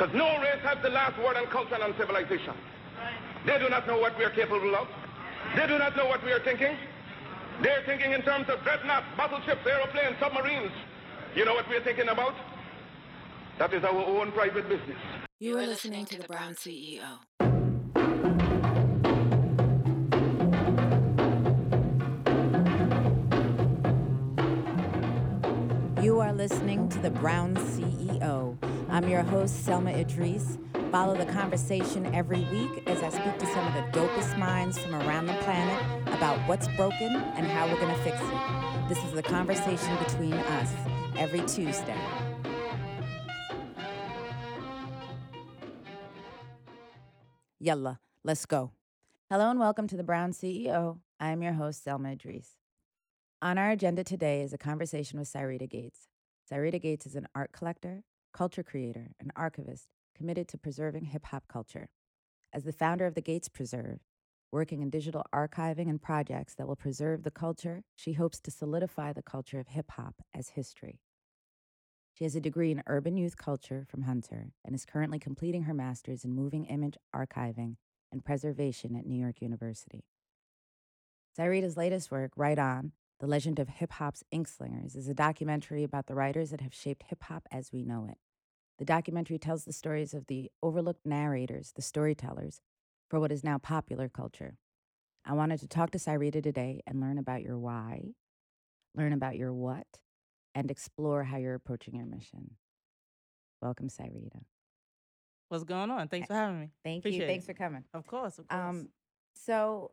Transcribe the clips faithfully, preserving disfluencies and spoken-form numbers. Because no race has the last word on culture and on civilization. They do not know what we are capable of. They do not know what we are thinking. They're thinking in terms of dreadnoughts, battleships, aeroplanes, submarines. You know what we're thinking about? That is our own private business. You are listening to The Brown C E O. You are listening to The Brown C E O. I'm your host, Selma Idris. Follow the conversation every week as I speak to some of the dopest minds from around the planet about what's broken and how we're going to fix it. This is the conversation between us every Tuesday. Yalla, let's go. Hello and welcome to The Brown C E O. I am your host, Selma Idris. On our agenda today is a conversation with Syreeta Gates. Syreeta Gates is an art collector, culture creator, and archivist committed to preserving hip-hop culture. As the founder of the Gates Preserve, working in digital archiving and projects that will preserve the culture, she hopes to solidify the culture of hip-hop as history. She has a degree in urban youth culture from Hunter and is currently completing her master's in moving image archiving and preservation at New York University. Syreeta's latest work, Write On! The Legend of Hip-Hop's Ink Slingers, is a documentary about the writers that have shaped hip-hop as we know it. The documentary tells the stories of the overlooked narrators, the storytellers, for what is now popular culture. I wanted to talk to Syreeta today and learn about your why, learn about your what, and explore how you're approaching your mission. Welcome, Syreeta. What's going on? Thanks for having me. Thank Appreciate you. It. Thanks for coming. Of course, of course. Um, so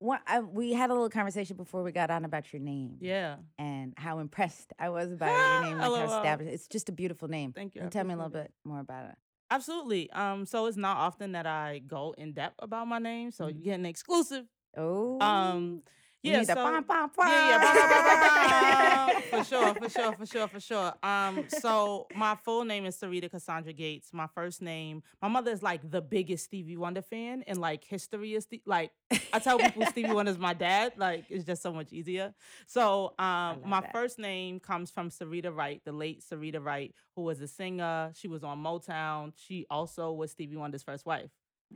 what, I, we had a little conversation before we got on about your name. Yeah. And how impressed I was by your name. Like how established. It's just a beautiful name. Thank you. you tell me a little it. bit more about it. Absolutely. Um. So it's not often that I go in depth about my name. So you get an exclusive. Oh. Um. Yeah. So, pom, pom, pom. Yeah. Yeah. Pom, pom, pom, pom. For sure. For sure. For sure. For sure. Um. So my full name is Syreeta Cassandra Gates. My first name. My mother is like the biggest Stevie Wonder fan, and like history is the, like I tell people Stevie Wonder is my dad. Like it's just so much easier. So um, my that. first name comes from Syreeta Wright, the late Syreeta Wright, who was a singer. She was on Motown. She also was Stevie Wonder's first wife.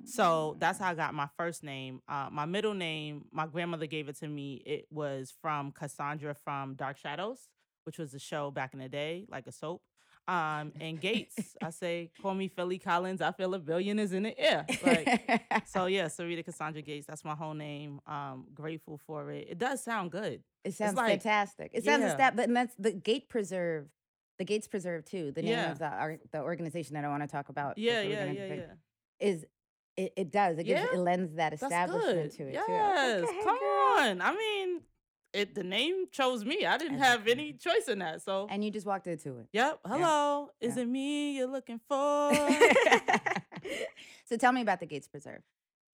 So that's how I got my first name. Uh, my middle name, my grandmother gave it to me. It was from Cassandra from Dark Shadows, which was a show back in the day, like a soap. Um, and Gates, I say, call me Philly Collins. I feel a billion is in the air. Like, so yeah, Syreeta Cassandra Gates. That's my whole name. Um, grateful for it. It does sound good. It sounds like, fantastic. It sounds yeah. established, but and that's the Gate Preserve. The Gates Preserve too. The name yeah. of the our, the organization that I want to talk about. Yeah, yeah, yeah, yeah. Is It, it does. It, gives, yeah. it lends that establishment to it, yes. too. Yes. Okay, Come girl. on. I mean, it, the name chose me. I didn't and, have any choice in that. So And you just walked into it. Yep. Hello. Yeah. Is yeah. it me you're looking for? So tell me about the Gates Preserve.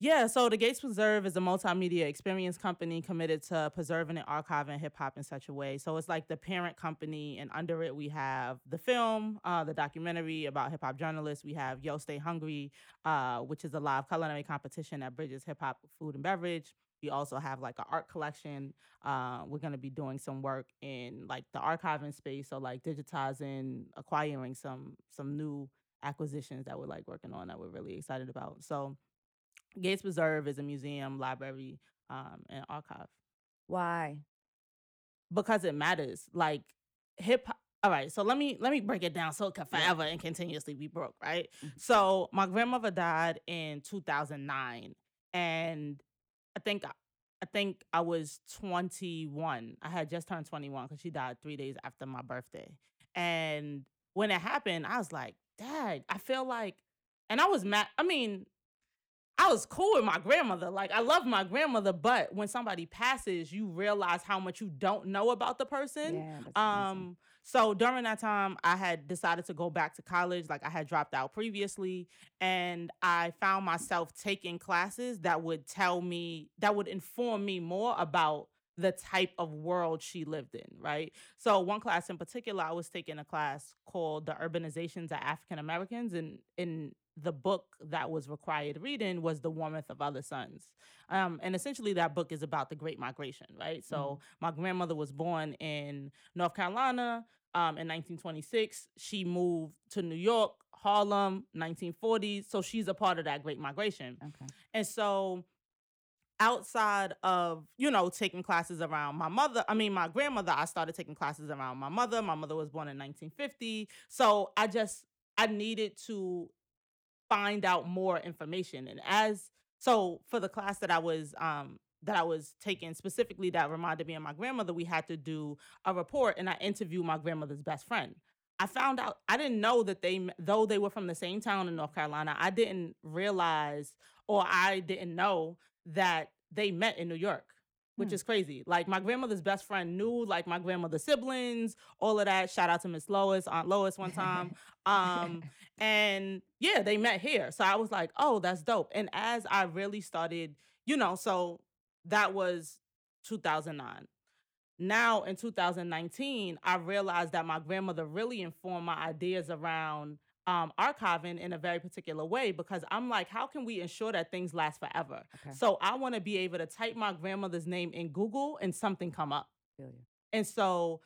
Yeah. So the Gates Preserve is a multimedia experience company committed to preserving and archiving hip-hop in such a way. So it's like the parent company, and under it we have the film, uh, the documentary about hip-hop journalists. We have Yo Stay Hungry, uh, which is a live culinary competition that bridges hip-hop food and beverage. We also have like an art collection. Uh, we're going to be doing some work in like the archiving space, so like digitizing, acquiring some some new acquisitions that we're like working on that we're really excited about. So Gates Preserve is a museum, library, um, and archive. Why? Because it matters. Like hip hop. All right, so let me let me break it down so it can forever yeah. and continuously be broke, right? Mm-hmm. So my grandmother died in two thousand nine, and I think I think I was twenty-one. I had just turned twenty-one because she died three days after my birthday. And when it happened, I was like, Dad, I feel like, and I was mad. I mean. I was cool with my grandmother. Like, I love my grandmother, but when somebody passes, you realize how much you don't know about the person. Yeah, that's um, so during that time, I had decided to go back to college. Like, I had dropped out previously, and I found myself taking classes that would tell me, that would inform me more about the type of world she lived in, right? So one class in particular, I was taking a class called The Urbanizations of African Americans, and in the book that was required reading was The Warmth of Other Suns. Um, and essentially that book is about the Great Migration, right? So mm-hmm. my grandmother was born in North Carolina um, in nineteen twenty-six. She moved to New York. Harlem, nineteen forties. So she's a part of that Great Migration. Okay. And so outside of, you know, taking classes around my mother, I mean, my grandmother, I started taking classes around my mother. My mother was born in nineteen fifty. So I just, I needed to find out more information. And as, so for the class that I was, um, that I was taking specifically that reminded me of my grandmother, we had to do a report and I interviewed my grandmother's best friend. I found out, I didn't know that they, though they were from the same town in North Carolina, I didn't realize or I didn't know that they met in New York, which hmm. is crazy. Like my grandmother's best friend knew like my grandmother's siblings, all of that. Shout out to Miss Lois, Aunt Lois one time. um, and yeah, they met here. So I was like, oh, that's dope. And as I really started, you know, so that was two thousand nine. Now, in two thousand nineteen, I realized that my grandmother really informed my ideas around um, archiving in a very particular way because I'm like, how can we ensure that things last forever? Okay. So I want to be able to type my grandmother's name in Google and something come up. Brilliant. And so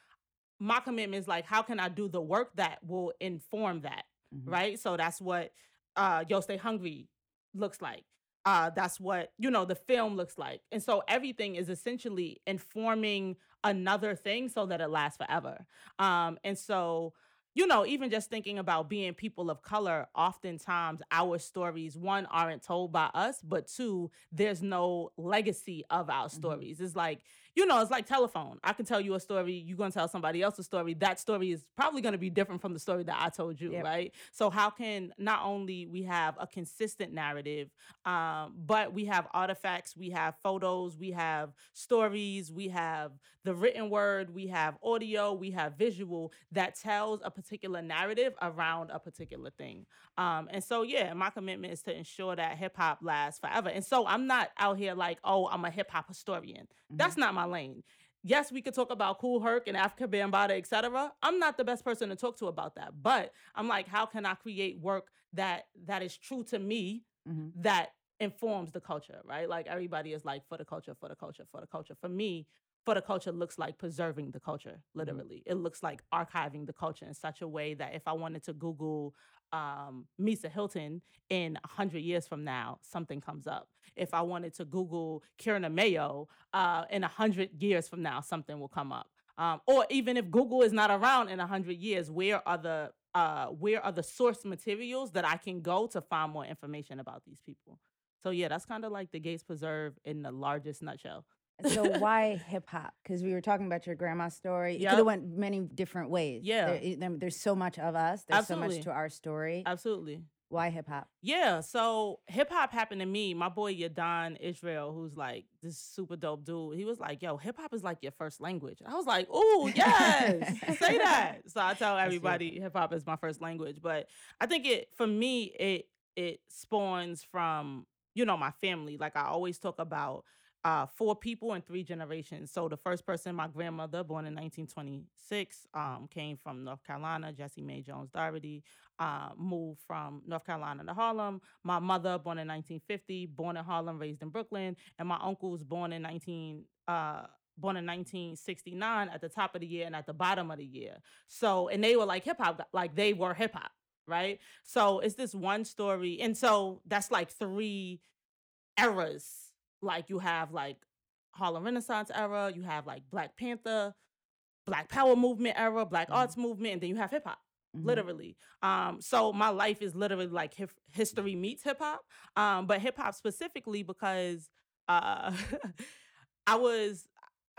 my commitment is like, how can I do the work that will inform that, mm-hmm. right? So that's what uh, Yo Stay Hungry looks like. Uh, that's what, you know, the film looks like. And so everything is essentially informing another thing so that it lasts forever. Um, and so, you know, even just thinking about being people of color, oftentimes our stories, one, aren't told by us, but two, there's no legacy of our stories. Mm-hmm. It's like, you know, it's like telephone. I can tell you a story. You're going to tell somebody else a story. That story is probably going to be different from the story that I told you, yep. right? So how can not only we have a consistent narrative, um, but we have artifacts, we have photos, we have stories, we have the written word, we have audio, we have visual that tells a particular narrative around a particular thing. Um, and so, yeah, my commitment is to ensure that hip hop lasts forever. And so I'm not out here like, oh, I'm a hip hop historian. Mm-hmm. That's not my lane. Yes, we could talk about Kool Herc and Afrika Bambaataa, et cetera. I'm not the best person to talk to about that. But I'm like, how can I create work that that is true to me, mm-hmm. that informs the culture, right? Like everybody is like, for the culture, for the culture, for the culture. For me, for the culture looks like preserving the culture, literally. Mm-hmm. It looks like archiving the culture in such a way that if I wanted to Google um, Misa Hilton in one hundred years from now, something comes up. If I wanted to Google Kierna Mayo uh, in one hundred years from now, something will come up. Um, or even if Google is not around in one hundred years, where are the uh, where are the source materials that I can go to find more information about these people? So yeah, that's kind of like the Gates Preserve in the largest nutshell. So why hip hop? Because we were talking about your grandma's story. It yep. could have went many different ways. Yeah. There, there's so much of us. There's Absolutely. so much to our story. Absolutely. Why hip hop? Yeah, so hip hop happened to me. My boy Yadon Israel, who's like this super dope dude, he was like, yo, hip hop is like your first language. And I was like, ooh, yes, say that. So I tell everybody hip hop is my first language. But I think it, for me, it it spawns from, you know, my family. Like I always talk about uh, four people and three generations. So the first person, my grandmother, born in nineteen twenty-six, um, came from North Carolina, Jessie Mae Jones-Darby. Uh, moved from North Carolina to Harlem. My mother, born in nineteen fifty, born in Harlem, raised in Brooklyn, and my uncle was born in nineteen, uh, born in nineteen sixty-nine at the top of the year and at the bottom of the year. So, and they were like hip hop, like they were hip hop, right? So it's this one story, and so that's like three eras. Like you have like Harlem Renaissance era, you have like Black Panther, Black Power movement era, Black mm-hmm. Arts movement, and then you have hip hop. Mm-hmm. Literally. Um, so my life is literally like hif- history meets hip hop. Um, but hip hop specifically because uh, I was,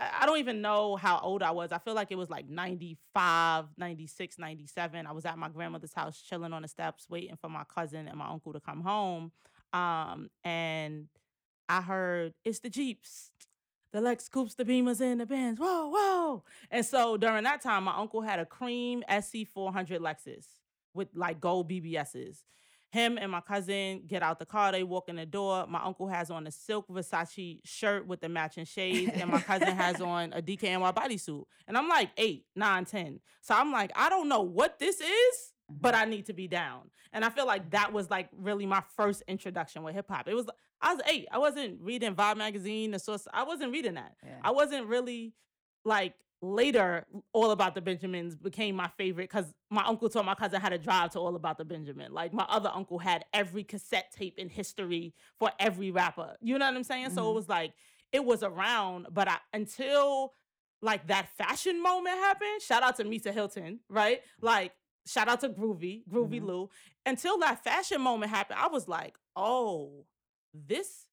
I don't even know how old I was. I feel like it was like ninety-five, ninety-six, ninety-seven. I was at my grandmother's house chilling on the steps, waiting for my cousin and my uncle to come home. Um, and I heard, it's the Jeeps. The Lex Coupes, the Beamers, and the Benz. Whoa, whoa. And so during that time, my uncle had a cream S C four hundred Lexus with like gold B B Ss. Him and my cousin get out the car. They walk in the door. My uncle has on a silk Versace shirt with the matching shades. And my cousin has on a D K N Y bodysuit. And I'm like eight, nine, ten. So I'm like, I don't know what this is, but I need to be down. And I feel like that was like really my first introduction with hip hop. It was I was eight. I wasn't reading Vibe magazine, The Source. I wasn't reading that. Yeah. I wasn't really like later, All About the Benjamins became my favorite because my uncle taught my cousin how to drive to All About the Benjamin. Like, my other uncle had every cassette tape in history for every rapper. You know what I'm saying? Mm-hmm. So it was like, it was around, but I, until like that fashion moment happened, shout out to Misa Hilton, right? Like, shout out to Groovy, Groovy mm-hmm. Lou. Until that fashion moment happened, I was like, oh, this,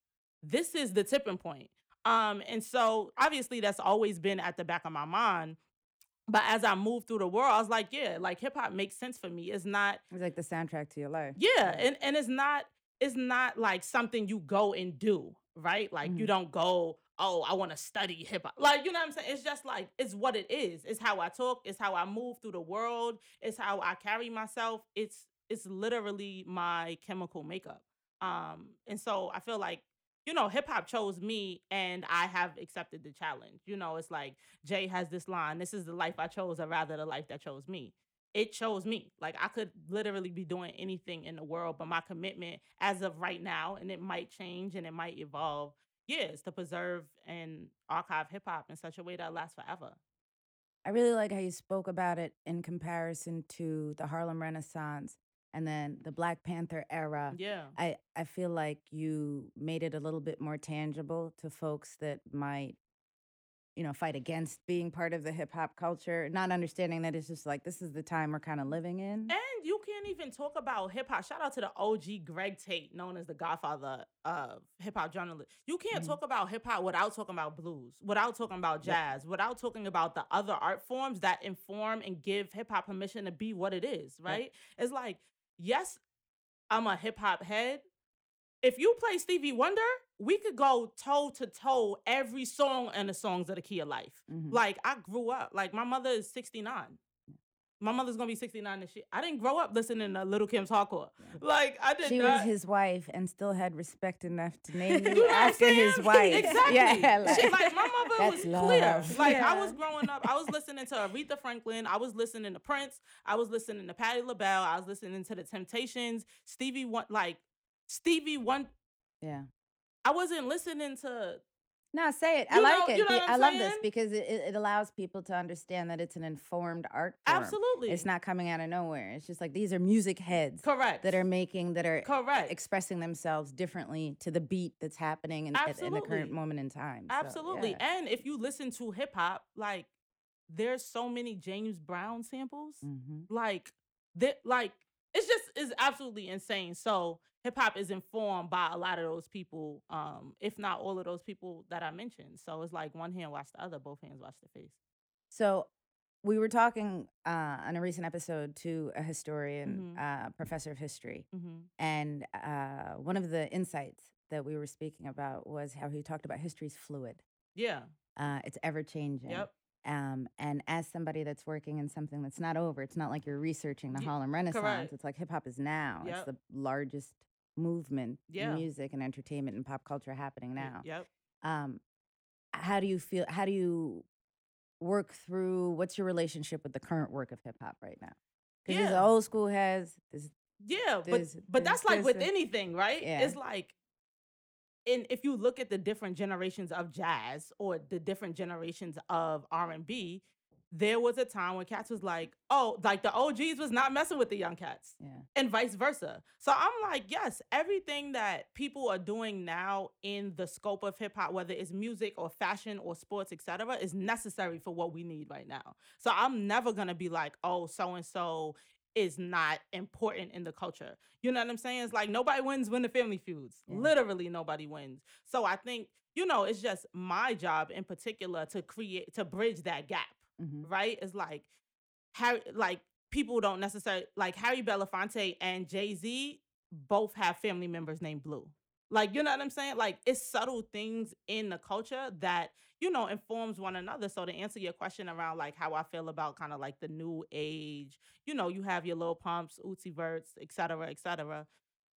this is the tipping point. Um, and so obviously that's always been at the back of my mind. But as I moved through the world, I was like, yeah, like hip hop makes sense for me. It's not, it's like the soundtrack to your life. Yeah. And, and it's not, it's not like something you go and do, right? Like mm-hmm. you don't go, oh, I want to study hip hop. Like, you know what I'm saying? It's just like, it's what it is. It's how I talk. It's how I move through the world. It's how I carry myself. It's, it's literally my chemical makeup. Um, and so I feel like, you know, hip hop chose me and I have accepted the challenge. You know, it's like Jay has this line, this is the life I chose, or rather the life that chose me. It chose me. Like, I could literally be doing anything in the world, but my commitment as of right now, and it might change and it might evolve, yeah, is to preserve and archive hip hop in such a way that it lasts forever. I really like how you spoke about it in comparison to the Harlem Renaissance. And then the Black Panther era, yeah. I, I feel like you made it a little bit more tangible to folks that might, you know, fight against being part of the hip-hop culture, not understanding that it's just like, this is the time we're kind of living in. And you can't even talk about hip-hop. Shout out to the O G Greg Tate, known as the godfather of hip-hop journalism. You can't mm-hmm. talk about hip-hop without talking about blues, without talking about jazz, yeah. without talking about the other art forms that inform and give hip-hop permission to be what it is, right? Yeah. It's like, yes, I'm a hip-hop head. If you play Stevie Wonder, we could go toe-to-toe every song and the songs of the Key of Life. Mm-hmm. Like, I grew up. Like, my mother is sixty-nine. My mother's going to be sixty-nine this year. I didn't grow up listening to Little Kim's Hardcore. Like, I did she not. She was his wife and still had respect enough to name you after his wife. Exactly. Yeah, like, she, like, my mother that's was love. Clear. Like, yeah. I was growing up, I was listening to Aretha Franklin. I was listening to Prince. I was listening to Patti LaBelle. I was listening to The Temptations. Stevie, like, Stevie Wonder. Yeah. I wasn't listening to... No, say it. I you like know, it. You know I love saying? This because it, it allows people to understand that it's an informed art form. Absolutely. It's not coming out of nowhere. It's just like these are music heads. Correct. That are making, that are Correct. Expressing themselves differently to the beat that's happening in, at, in the current moment in time. So, absolutely. Yeah. And if you listen to hip hop, like there's so many James Brown samples. Mm-hmm. Like, that, like it's just is absolutely insane. So hip-hop is informed by a lot of those people, um, if not all of those people that I mentioned. So it's like one hand wash the other, both hands wash the face. So we were talking uh, on a recent episode to a historian, mm-hmm. uh, professor of history, mm-hmm. and uh, one of the insights that we were speaking about was how he talked about history's fluid. Yeah. Uh, it's ever-changing. Yep. Um, and as somebody that's working in something that's not over, it's not like you're researching the Harlem Renaissance. Correct. It's like hip-hop is now. Yep. It's the largest movement yeah. in music and entertainment and pop culture happening now. Yep. Um, how do you feel, how do you work through, what's your relationship with the current work of hip-hop right now? Because yeah. there's the old school heads. There's, yeah, there's, but, but that's like with a, anything, right? Yeah. It's like, and if you look at the different generations of jazz or the different generations of R and B, there was a time when cats was like, oh, like the O Gs was not messing with the young cats yeah. and vice versa. So I'm like, yes, everything that people are doing now in the scope of hip hop, whether it's music or fashion or sports, et cetera, is necessary for what we need right now. So I'm never going to be like, oh, so-and-so is not important in the culture. You know what I'm saying? It's like nobody wins when the family feuds. Yeah. Literally nobody wins. So I think, you know, it's just my job in particular to create, to bridge that gap. Mm-hmm. Right? It's like, how, like people don't necessarily, like Harry Belafonte and Jay-Z both have family members named Blue. Like, you know what I'm saying? Like, it's subtle things in the culture that, you know, informs one another. So to answer your question around, like, how I feel about kind of like the new age, you know, you have your Lil' Pumps, Uzi Verts, et cetera, et cetera.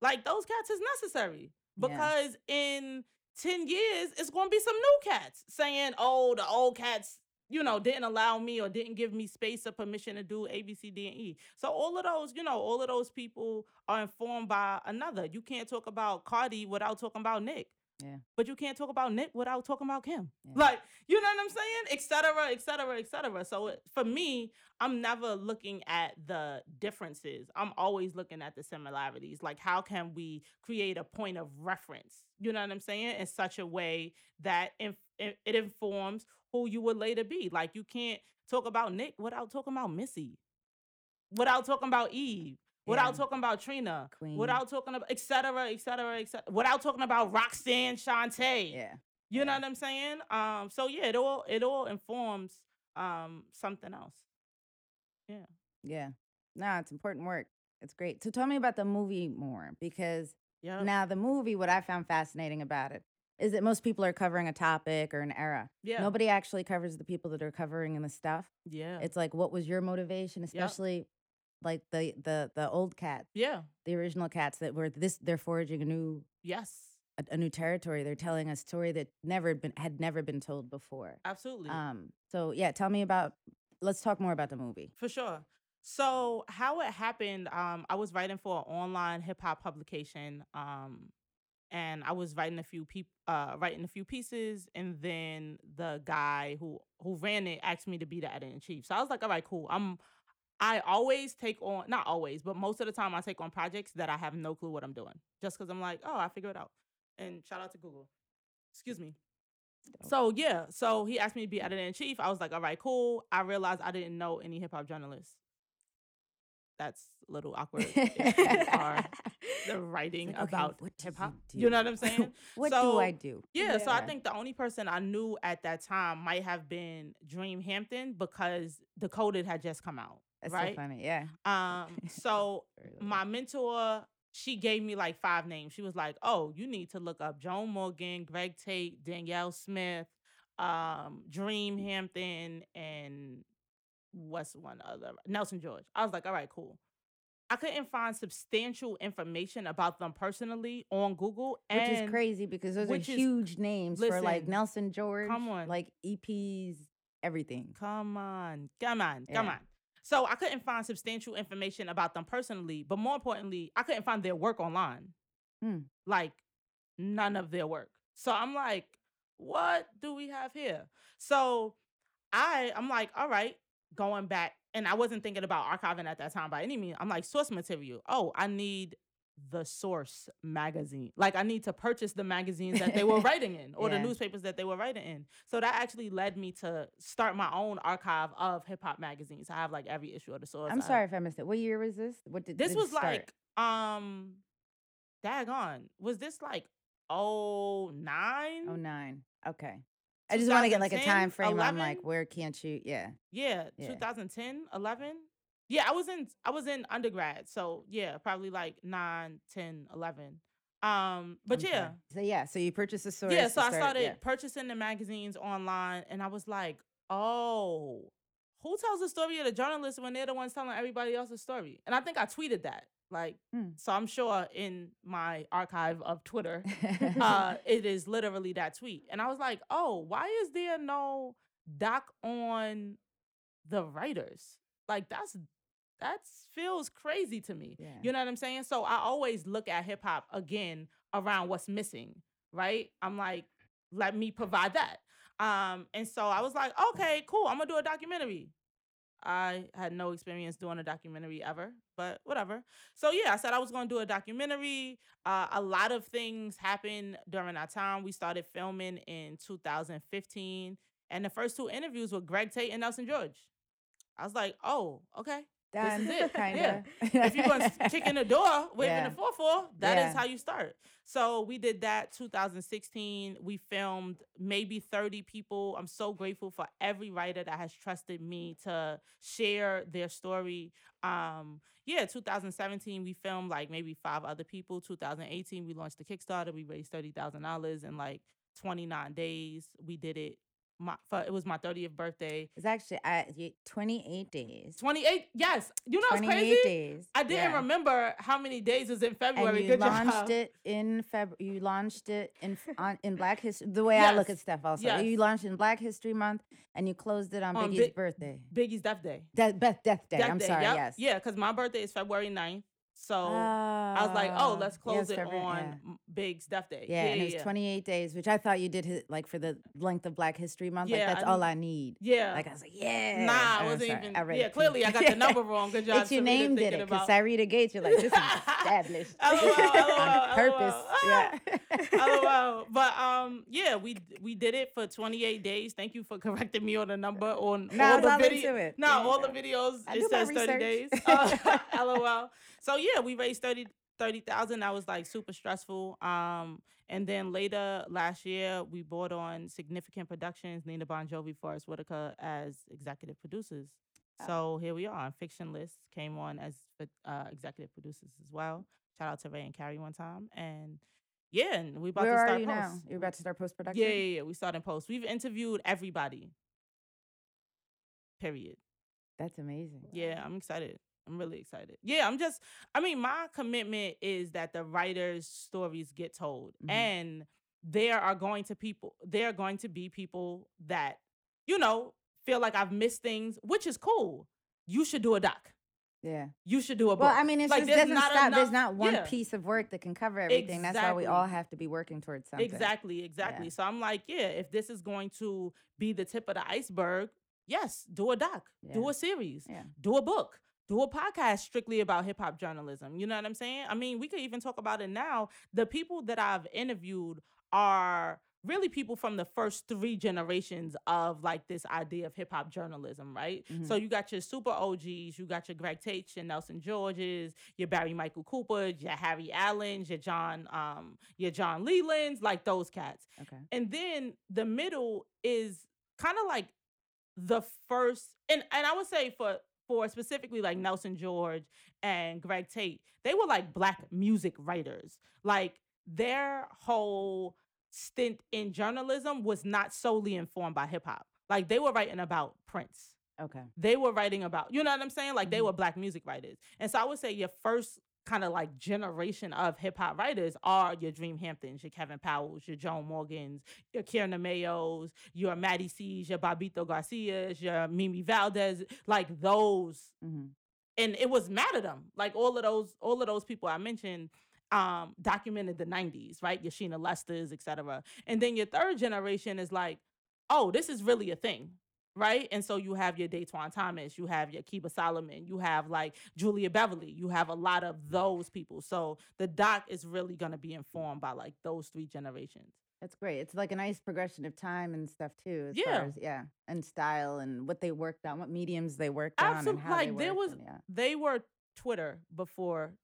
Like, those cats is necessary because yeah. in ten years, it's going to be some new cats saying, oh, the old cats, you know, didn't allow me or didn't give me space or permission to do A, B, C, D, and E. So all of those, you know, all of those people are informed by another. You can't talk about Cardi without talking about Nick. Yeah. But you can't talk about Nick without talking about Kim. Yeah. Like, you know what I'm saying? Et cetera, et cetera, et cetera. So it, for me, I'm never looking at the differences. I'm always looking at the similarities. Like, how can we create a point of reference? You know what I'm saying? In such a way that inf- it informs who you would later be. Like, you can't talk about Nick without talking about Missy, without talking about Eve. Without yeah. talking about Trina, Queen. Without talking about et cetera, et cetera, et cetera, without talking about Roxanne, Shantae. Yeah, you yeah. know what I'm saying. Um, so yeah, it all it all informs um something else. Yeah, yeah. Nah, it's important work. It's great. So tell me about the movie more, because yep. now the movie, what I found fascinating about it is that most people are covering a topic or an era. Yeah. Nobody actually covers the people that are covering the stuff. Yeah. It's like, what was your motivation, especially. Yep. Like the the the old cats, yeah, the original cats that were this. They're foraging a new yes, a, a new territory. They're telling a story that never been had never been told before. Absolutely. Um. So yeah, tell me about. Let's talk more about the movie. For sure. So how it happened? Um, I was writing for an online hip hop publication. Um, and I was writing a few peop- uh writing a few pieces, and then the guy who who ran it asked me to be the editor in chief. So I was like, all right, cool. I'm. I always take on, not always, but most of the time I take on projects that I have no clue what I'm doing. Just because I'm like, oh, I figure it out. And shout out to Google. Excuse me. So, yeah. So he asked me to be editor-in-chief. I was like, all right, cool. I realized I didn't know any hip-hop journalists. That's a little awkward. Are the writing like, okay, about hip-hop. You, you know what I'm saying? What so, do I do? Yeah, yeah, so I think the only person I knew at that time might have been Dream Hampton, because The Coded had just come out. That's right? So funny, yeah. Um, so my mentor, she gave me like five names. She was like, oh, you need to look up Joan Morgan, Greg Tate, Danielle Smith, um, Dream Hampton, and what's one other? Nelson George. I was like, all right, cool. I couldn't find substantial information about them personally on Google. And, which is crazy, because those are is, huge names listen, for like Nelson George, come on. Like E Ps, everything. Come on, come on, yeah. come on. So I couldn't find substantial information about them personally, but more importantly, I couldn't find their work online. Mm. Like, none of their work. So I'm like, what do we have here? So I, I'm like, all right, going back. And I wasn't thinking about archiving at that time by any means. I'm like, source material. Oh, I need The Source magazine. Like, I need to purchase the magazines that they were writing in or yeah. the newspapers that they were writing in. So that actually led me to start my own archive of hip-hop magazines. I have like every issue of The Source. I'm sorry I, if I missed it. What year was this? What did this did was start? Like um daggone. Was this like oh nine? Oh nine. Okay. I just want to get like a time frame eleven? On like where can't you yeah. Yeah, yeah. twenty ten, eleven Yeah, I was in I was in undergrad, so yeah, probably like nine, ten, eleven. Um, but okay. yeah. So yeah, so you purchased The Source. Yeah, so start, I started yeah. purchasing the magazines online, and I was like, oh, who tells the story of the journalists when they're the ones telling everybody else's story? And I think I tweeted that. Like, hmm. so I'm sure in my archive of Twitter, uh, it is literally that tweet. And I was like, oh, why is there no doc on the writers? Like, that's that feels crazy to me. Yeah. You know what I'm saying? So I always look at hip hop again around what's missing, right? I'm like, let me provide that. Um, and so I was like, okay, cool. I'm gonna do a documentary. I had no experience doing a documentary ever, but whatever. So yeah, I said I was gonna do a documentary. Uh, a lot of things happened during our time. We started filming in two thousand fifteen, and the first two interviews were Greg Tate and Nelson George. I was like, oh, okay. Done. This is it. Kinda. Yeah. If you're going to kick in the door, waving yeah. the four four, that yeah. is how you start. So we did that two thousand sixteen. We filmed maybe thirty people. I'm so grateful for every writer that has trusted me to share their story. Um, yeah, two thousand seventeen, we filmed like maybe five other people. two thousand eighteen, we launched the Kickstarter. We raised thirty thousand dollars in like twenty-nine days. We did it. My, for, it was my thirtieth birthday. It's actually uh, twenty-eight days. twenty-eight, yes. You know what's crazy? Days. I didn't yeah. remember how many days was in February. And you Good launched job. It in February. You launched it in on, in Black History. The way yes. I look at stuff also. Yes. You launched in Black History Month, and you closed it on um, Biggie's Bi- birthday. Biggie's death day. De- Beth death day. Death I'm day, sorry, yep. yes. Yeah, because my birthday is February ninth. So oh, I was like, oh, let's close yes, it February, on yeah. Big's death day. Yeah, yeah and yeah, it was yeah. twenty-eight days, which I thought you did his, like for the length of Black History Month. Yeah, like that's I, all I need. Yeah. Like I was like, yeah. Nah, I oh, wasn't sorry. even. I read yeah, it. Clearly I got the number wrong. Good job. It's you Syreeta named it because Syreeta Gates. You're like, this is established. On purpose. Yeah. LOL. But um, yeah, we we did it for twenty-eight days. Thank you for correcting me on the number on all the videos. No, all the videos it says thirty days. LOL. So yeah, we raised thirty. Thirty thousand. That was like super stressful. Um, and then later last year, we brought on Significant Productions, Nina Bon Jovi, Forest Whitaker as executive producers. Oh. So here we are. Fictionless came on as uh, executive producers as well. Shout out to Ray and Carrie one time. And yeah, and we about Where to start. Where are you post. now? You're about to start post production. Yeah, yeah, yeah. We started post. We've interviewed everybody. Period. That's amazing. Yeah, I'm excited. I'm really excited. Yeah, I'm just, I mean, my commitment is that the writers' stories get told. Mm-hmm. And there are going to people, there are going to be people that, you know, feel like I've missed things, which is cool. You should do a doc. Yeah. You should do a book. Well, I mean, it like, just doesn't not stop. Enough, there's not one yeah. piece of work that can cover everything. Exactly. That's why we all have to be working towards something. Exactly, exactly. Yeah. So I'm like, yeah, if this is going to be the tip of the iceberg, yes, do a doc, yeah. do a series, yeah. do a book. Do a podcast strictly about hip-hop journalism. You know what I'm saying? I mean, we could even talk about it now. The people that I've interviewed are really people from the first three generations of, like, this idea of hip-hop journalism, right? Mm-hmm. So you got your super O Gs. You got your Greg Tate, your Nelson Georges, your Barry Michael Cooper, your Harry Allen, your John, um, your John Leland's, like those cats. Okay. And then the middle is kind of like the first, and, and I would say for... for specifically like Nelson George and Greg Tate, they were like Black music writers. Like their whole stint in journalism was not solely informed by hip hop. Like they were writing about Prince. Okay. They were writing about, you know what I'm saying? Like mm-hmm. they were Black music writers. And so I would say your first kind of like generation of hip hop writers are your Dream Hamptons, your Kevin Powells, your Joan Morgans, your Kierna Mayos, your Maddie C's, your Barbito Garcias, your Mimi Valdez, like those. Mm-hmm. And it was mad at them. Like all of those, all of those people I mentioned um, documented the nineties, right? Your Sheena Lester's, et cetera. And then your third generation is like, oh, this is really a thing. Right? And so you have your Day'Twan Thomas, you have your Kiba Solomon, you have like Julia Beverly, you have a lot of those people. So the doc is really going to be informed by like those three generations. That's great. It's like a nice progression of time and stuff too. As yeah. Far as, yeah. And style and what they worked on, what mediums they worked Absolutely. on and how like, they worked. There was, and, yeah. They were Twitter before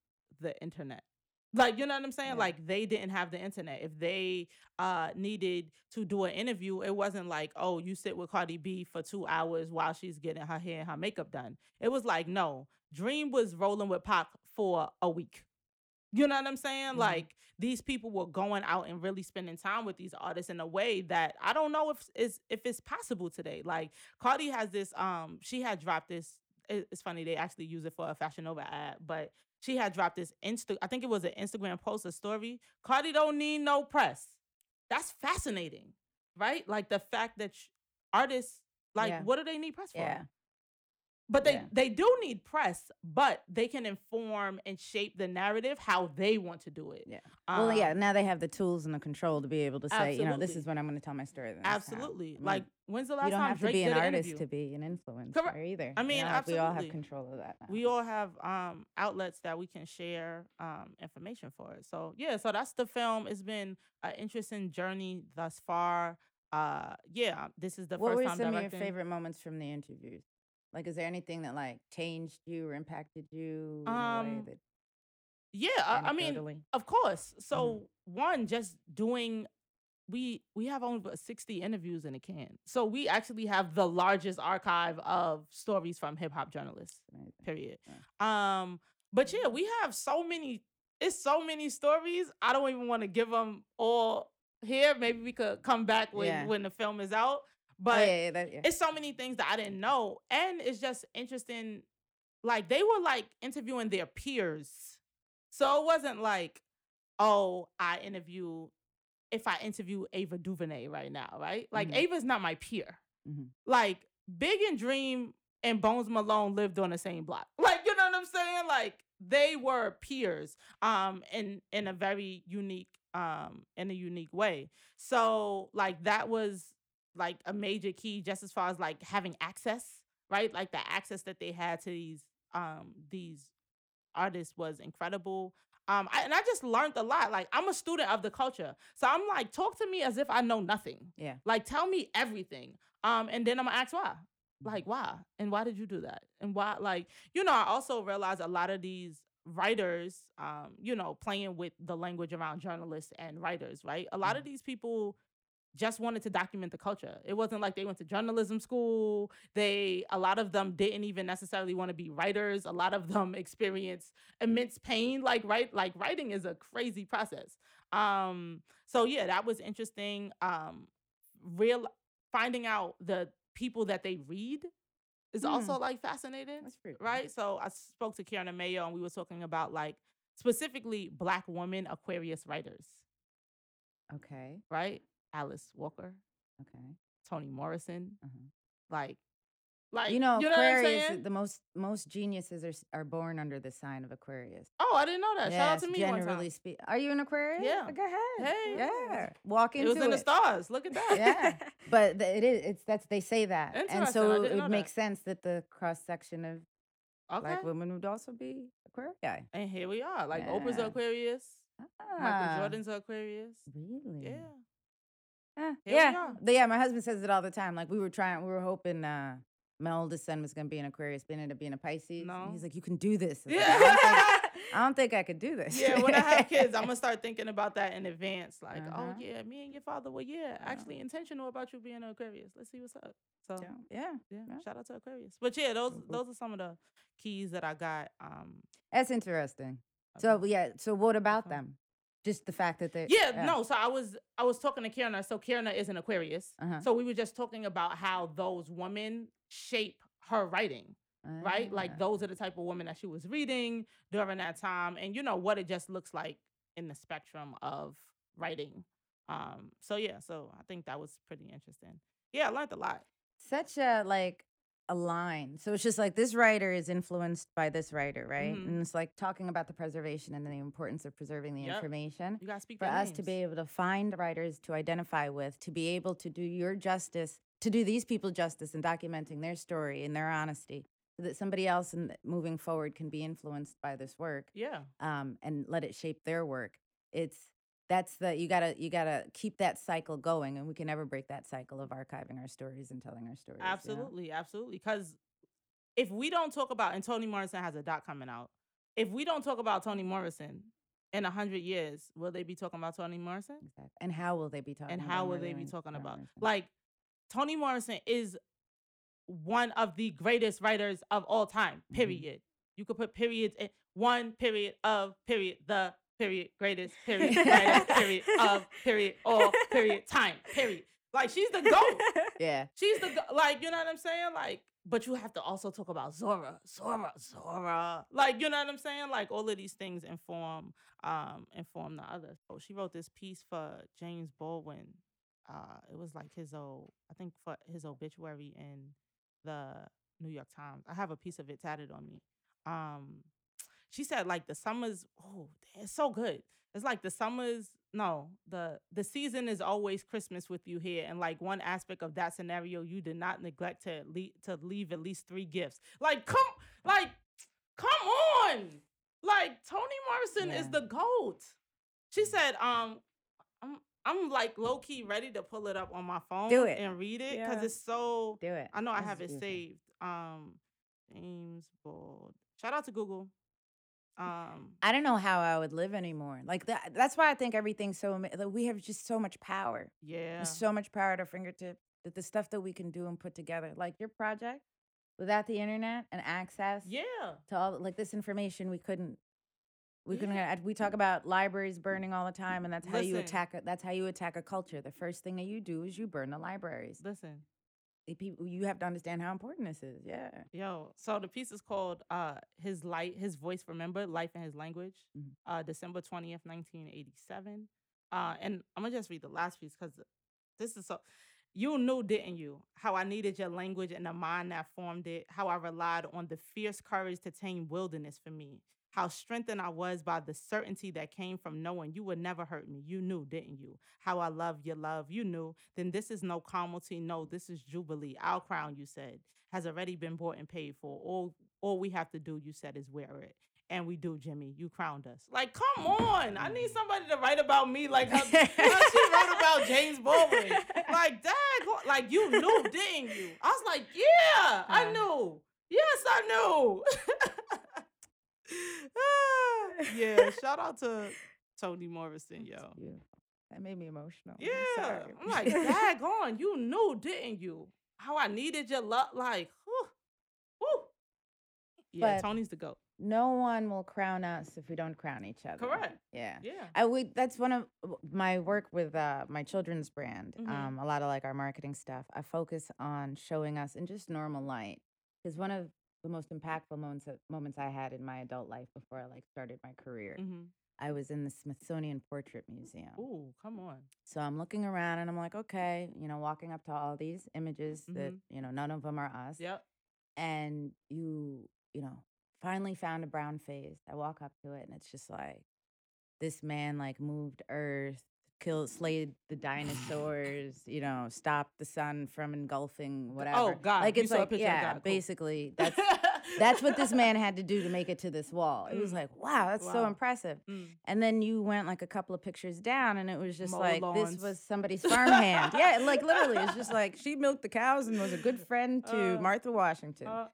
the internet. Like, you know what I'm saying? Yeah. Like, they didn't have the internet. If they uh, needed to do an interview, it wasn't like, oh, you sit with Cardi B for two hours while she's getting her hair and her makeup done. It was like, no, Dream was rolling with Pac for a week. You know what I'm saying? Mm-hmm. Like, these people were going out and really spending time with these artists in a way that I don't know if it's, if it's possible today. Like, Cardi has this, um, she had dropped this. It's funny, they actually use it for a Fashion Nova ad, but she had dropped this Insta. I think it was an Instagram post, a story. Cardi don't need no press. That's fascinating, right? Like the fact that sh- artists, like, yeah. what do they need press for? Yeah. But they, yeah. they do need press, but they can inform and shape the narrative how they want to do it. Yeah. Um, well, yeah, now they have the tools and the control to be able to say, absolutely. you know, this is when I'm going to tell my story. Absolutely. I mean, like, when's the last time Drake did an interview? You don't have to be an artist to be an influencer Correct. either. I mean, you know, absolutely. We all have control of that now. We all have um, outlets that we can share um, information for. So, yeah, so that's the film. It's been an interesting journey thus far. Uh, yeah, this is the what first time directing. What were some of your favorite moments from the interviews? Like, is there anything that, like, changed you or impacted you? In um, a way that yeah, I mean, of course. So, mm-hmm. one, just doing, we we have over sixty interviews in a can. So, we actually have the largest archive of stories from hip-hop journalists, Amazing. period. Yeah. Um, but, yeah, we have so many, it's so many stories. I don't even want to give them all here. Maybe we could come back when, yeah. when the film is out. But oh, yeah, yeah, that, yeah. it's so many things that I didn't know. And it's just interesting. Like, they were, like, interviewing their peers. So it wasn't like, oh, I interview, if I interview Ava DuVernay right now, right? Like, mm-hmm. Ava's not my peer. Mm-hmm. Like, Big and Dream and Bones Malone lived on the same block. Like, you know what I'm saying? Like, they were peers um, in, in a very unique um, in a unique way. So like that was like a major key just as far as like having access, right? Like the access that they had to these um, these artists was incredible. Um, I, and I just learned a lot. Like, I'm a student of the culture. So I'm like, talk to me as if I know nothing. Yeah. Like, tell me everything. Um, and then I'm going to ask why. Like, why? And why did you do that? And why, like, you know, I also realized a lot of these writers, um, you know, playing with the language around journalists and writers, right? A lot mm-hmm. of these people just wanted to document the culture. It wasn't like they went to journalism school. They, a lot of them didn't even necessarily want to be writers. A lot of them experienced immense pain. Like, right, like writing is a crazy process. Um, so yeah, that was interesting. Um, real finding out the people that they read is mm. also like fascinating. That's pretty cool. Right? So I spoke to Kierna Mayo and we were talking about like specifically Black women Aquarius writers. Okay. Right? Alice Walker, okay, Toni Morrison, uh-huh. like, like you know, you know Aquarius. The most most geniuses are are born under the sign of Aquarius. Oh, I didn't know that. Yes, shout out to me. Generally speaking, are you an Aquarius? Yeah. Go ahead. Hey. Yeah. Walk into it. Was in it. The stars. Look at that. Yeah. But the, it is. It's that's they say that, and so it would make sense that the cross section of okay. Black women would also be Aquarius. And here we are. Like yeah. Oprah's Aquarius. Ah. Michael Jordan's Aquarius. Really? Yeah. Uh, yeah, but yeah. My husband says it all the time. Like we were trying, we were hoping uh, my oldest son was gonna be an Aquarius, but ended up being a Pisces. No. And he's like, you can do this. I, yeah. like, I, don't think, I don't think I could do this. Yeah, when I have kids, I'm gonna start thinking about that in advance. Like, uh-huh. oh yeah, me and your father were yeah, yeah, actually intentional about you being an Aquarius. Let's see what's up. So yeah, yeah. yeah. yeah. Shout out to Aquarius. But yeah, those mm-hmm. those are some of the keys that I got. Um, That's interesting. Okay. So yeah, so what about okay. them? Just the fact that they... Yeah, yeah, no. So I was I was talking to Kierna. So Kierna is an Aquarius. Uh-huh. So we were just talking about how those women shape her writing, uh-huh. right? Like those are the type of women that she was reading during that time. And you know what it just looks like in the spectrum of writing. Um, so yeah, so I think that was pretty interesting. Yeah, I learned a lot. Such a like... a line. So it's just like this writer is influenced by this writer, right? Mm-hmm. And it's like talking about the preservation and the importance of preserving the yep. information. You gotta speak for us names. To be able to find writers to identify with, to be able to do your justice, to do these people justice in documenting their story and their honesty, so that somebody else in moving forward can be influenced by this work. Yeah. Um, and let it shape their work. It's that's the you gotta you gotta keep that cycle going, and we can never break that cycle of archiving our stories and telling our stories. Absolutely, you know? Absolutely. Because if we don't talk about, and Toni Morrison has a doc coming out, if we don't talk about Toni Morrison in a hundred years, will they be talking about Toni Morrison? Exactly. And how will they be talking? And about how will they be talking about? Morrison. Like Toni Morrison is one of the greatest writers of all time. Period. Mm-hmm. You could put periods in one period of period the. Period, greatest, period, greatest, period, of, period, all, period, time, period. Like, she's the GOAT. Yeah. She's the go- Like, you know what I'm saying? Like, but you have to also talk about Zora, Zora, Zora. Like, you know what I'm saying? Like, all of these things inform um, inform the other. So she wrote this piece for James Baldwin. Uh, it was like his old, I think for his obituary in the New York Times. I have a piece of it tatted on me. Um... She said, like, the summer's, oh, it's so good. It's like the summer's, no, the the season is always Christmas with you here. And, like, one aspect of that scenario, you did not neglect to leave, to leave at least three gifts. Like, come, like, come on. Like, Toni Morrison yeah. is the GOAT. She said, um, I'm, I'm, like, low-key ready to pull it up on my phone Do it. and read it. Because yeah. it's so, Do it. I know That's I have it beautiful. saved. Um, James Bald. Shout out to Google. Um, I don't know how I would live anymore. Like that, that's why I think everything's so. Like we have just so much power. Yeah, There's so much power at our fingertips. That the stuff that we can do and put together, like your project, without the internet and access. Yeah, to all like this information, we couldn't. We yeah. couldn't. We talk about libraries burning all the time, and that's how Listen. you attack. A, that's how you attack a culture. The first thing that you do is you burn the libraries. Listen. People, you have to understand how important this is. Yeah. Yo, so the piece is called uh, His Light, His Voice Remembered, Life in His Language, mm-hmm. uh, December twentieth, nineteen eighty-seven. Uh, and I'm going to just read the last piece because this is so... You knew, didn't you, how I needed your language and the mind that formed it, how I relied on the fierce courage to tame wilderness for me, how strengthened I was by the certainty that came from knowing you would never hurt me. You knew, didn't you? How I love your love. You knew. Then this is no calamity. No, this is jubilee. Our crown, you said, has already been bought and paid for. All, all we have to do, you said, is wear it. And we do, Jimmy. You crowned us. Like, come on. I need somebody to write about me like how, how she wrote about James Baldwin. Like, dad, like, you knew, didn't you? I was like, yeah, I knew. Yes, I knew. Yeah, shout out to Toni Morrison, yo. Yeah. That made me emotional. Yeah. I'm, sorry. I'm like, dag on, you knew, didn't you? How I needed your love. Like, whew, whew. Yeah, Tony's the GOAT. No one will crown us if we don't crown each other. Correct. Yeah. Yeah. I we that's one of my work with uh, my children's brand. Mm-hmm. Um, a lot of like our marketing stuff. I focus on showing us in just normal light. Because one of the most impactful moments moments I had in my adult life before I like started my career. Mm-hmm. I was in the Smithsonian Portrait Museum. Ooh, come on. So I'm looking around and I'm like, okay, you know, walking up to all these images mm-hmm. that, you know, none of them are us. Yep. And you, you know, finally found a brown face. I walk up to it and it's just like, this man like moved earth, killed, slayed the dinosaurs, you know, stopped the sun from engulfing whatever. Oh God! Like it's like yeah, cool. Basically that's that's what this man had to do to make it to this wall. It was like wow, that's wow. so impressive. Mm. And then you went like a couple of pictures down, and it was just Mo like lawns. This was somebody's farmhand. Yeah, like literally, it's just like she milked the cows and was a good friend to uh, Martha Washington. Uh,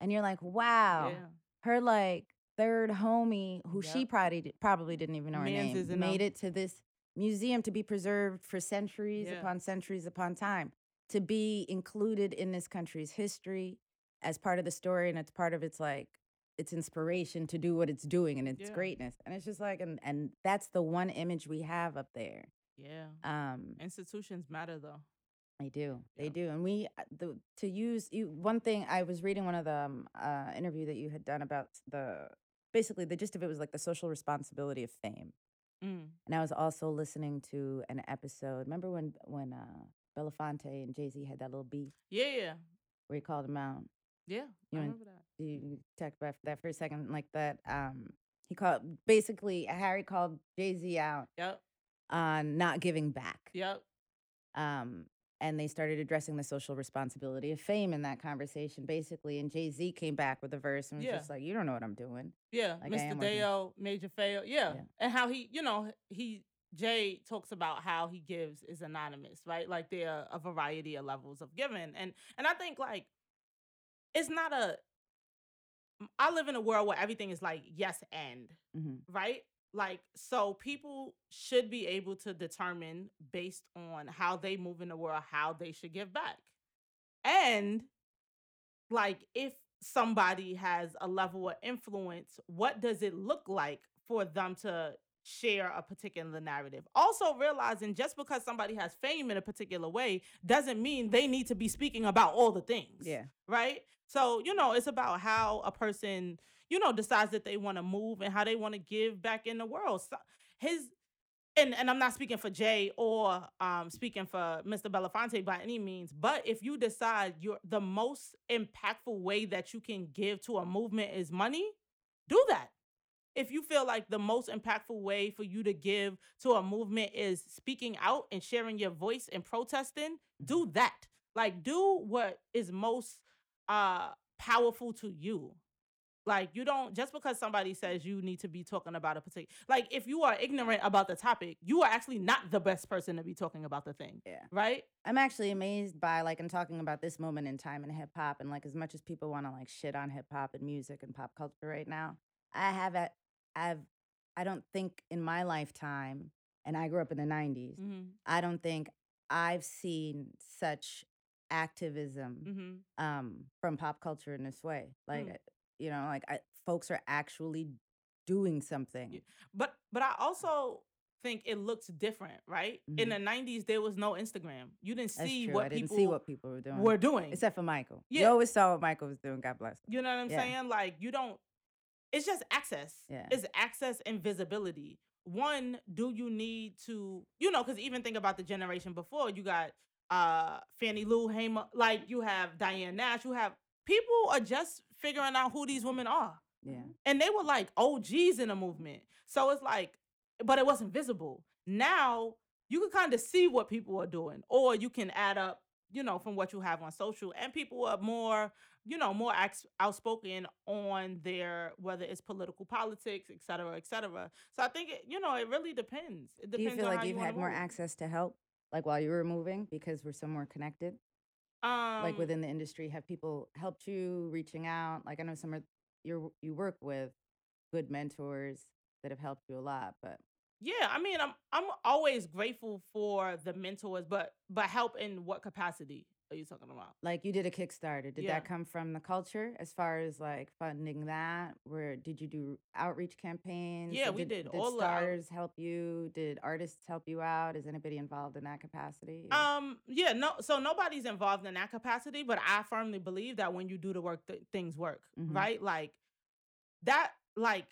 and you're like wow, yeah. Her like third homie who yep. she probably probably didn't even know her Mans name made it to this. Museum to be preserved for centuries yeah. upon centuries upon time, to be included in this country's history as part of the story, and it's part of its like its inspiration to do what it's doing and its yeah. greatness. And it's just like, and, and that's the one image we have up there. Yeah. Um, institutions matter though. They do. Yeah. They do. And we the, to use you one thing I was reading one of the um, uh, interview that you had done about the basically the gist of it was like the social responsibility of fame. Mm. And I was also listening to an episode. Remember when when uh, Belafonte and Jay-Z had that little beef? Yeah, yeah. Where he called him out. Yeah, you I remember know, that. You talked about that for a second, like that. Um, he called basically Harry called Jay-Z out. Yep. On not giving back. Yep. Um, and they started addressing the social responsibility of fame in that conversation, basically. And Jay-Z came back with a verse and was yeah. just like, you don't know what I'm doing. Yeah, like, Mister Deo, Major Fail. Yeah. yeah. And how he, you know, he Jay talks about how he gives is anonymous, right? Like there are a variety of levels of giving. And and I think, like, it's not a... I live in a world where everything is like, yes, and, mm-hmm. right? Like, so people should be able to determine based on how they move in the world, how they should give back. And, like, if somebody has a level of influence, what does it look like for them to share a particular narrative? Also realizing just because somebody has fame in a particular way doesn't mean they need to be speaking about all the things. Yeah. Right? So, you know, it's about how a person... you know, decides that they want to move and how they want to give back in the world. So his, and, and I'm not speaking for Jay or um, speaking for Mister Belafonte by any means, but if you decide you're the most impactful way that you can give to a movement is money, do that. If you feel like the most impactful way for you to give to a movement is speaking out and sharing your voice and protesting, do that. Like, do what is most uh, powerful to you. Like, you don't, just because somebody says you need to be talking about a particular, like, if you are ignorant about the topic, you are actually not the best person to be talking about the thing. Yeah. Right? I'm actually amazed by, like, I'm talking about this moment in time in hip-hop, and, like, as much as people want to, like, shit on hip-hop and music and pop culture right now, I have, a, I've, I don't think in my lifetime, and I grew up in the nineties, mm-hmm. I don't think I've seen such activism mm-hmm. um, from pop culture in this way. Like, mm. You know, like I, folks are actually doing something. Yeah. But but I also think it looks different, right? Mm-hmm. In the nineties, there was no Instagram. You didn't see what I didn't people see what people were doing. Were doing except for Michael. Yeah. You always saw what Michael was doing. God bless him. You know what I'm yeah. saying? Like you don't. It's just access. Yeah. It's access and visibility. One, do you need to? You know, because even think about the generation before. You got uh, Fannie Lou Hamer. Like you have Diane Nash. You have people are just figuring out who these women are. Yeah. And they were like O Gs in the movement. So it's like, but it wasn't visible. Now you can kind of see what people are doing, or you can add up, you know, from what you have on social, and people are more, you know, more outspoken on their, whether it's political politics, et cetera, et cetera. So I think, it, you know, it really depends. It depends. Do you feel on like how you've you had more access to help, like while you were moving, because we're so more connected? Um, like within the industry, have people helped you, reaching out? Like I know some are, you you work with good mentors that have helped you a lot, but. Yeah, I mean, I'm I'm always grateful for the mentors, but but help in what capacity are you talking about? Like you did a Kickstarter. Did yeah. that come from the culture as far as like funding that? Where did you do outreach campaigns? Yeah, did, we did. Did all stars of... help you? Did artists help you out? Is anybody involved in that capacity? Um, yeah, no. So nobody's involved in that capacity, but I firmly believe that when you do the work, th- things work, mm-hmm. right? Like that, like.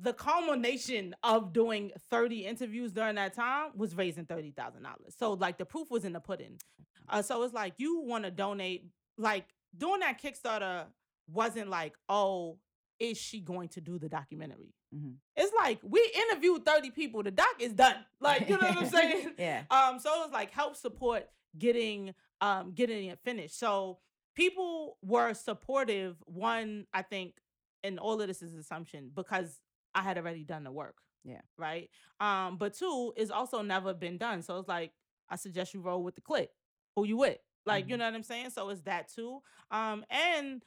The culmination of doing thirty interviews during that time was raising thirty thousand dollars. So, like, the proof was in the pudding. Uh, so, it's like, you want to donate. Like, doing that Kickstarter wasn't like, oh, is she going to do the documentary? Mm-hmm. It's like, we interviewed thirty people. The doc is done. Like, you know what I'm saying? Yeah. Um. So, it was like, help support getting, um, getting it finished. So, people were supportive. One, I think, and all of this is assumption, because I had already done the work. Yeah. Right. Um, but two, it's also never been done. So it's like, I suggest you roll with the clique. Who you with? Like, mm-hmm. you know what I'm saying? So it's that too. Um, and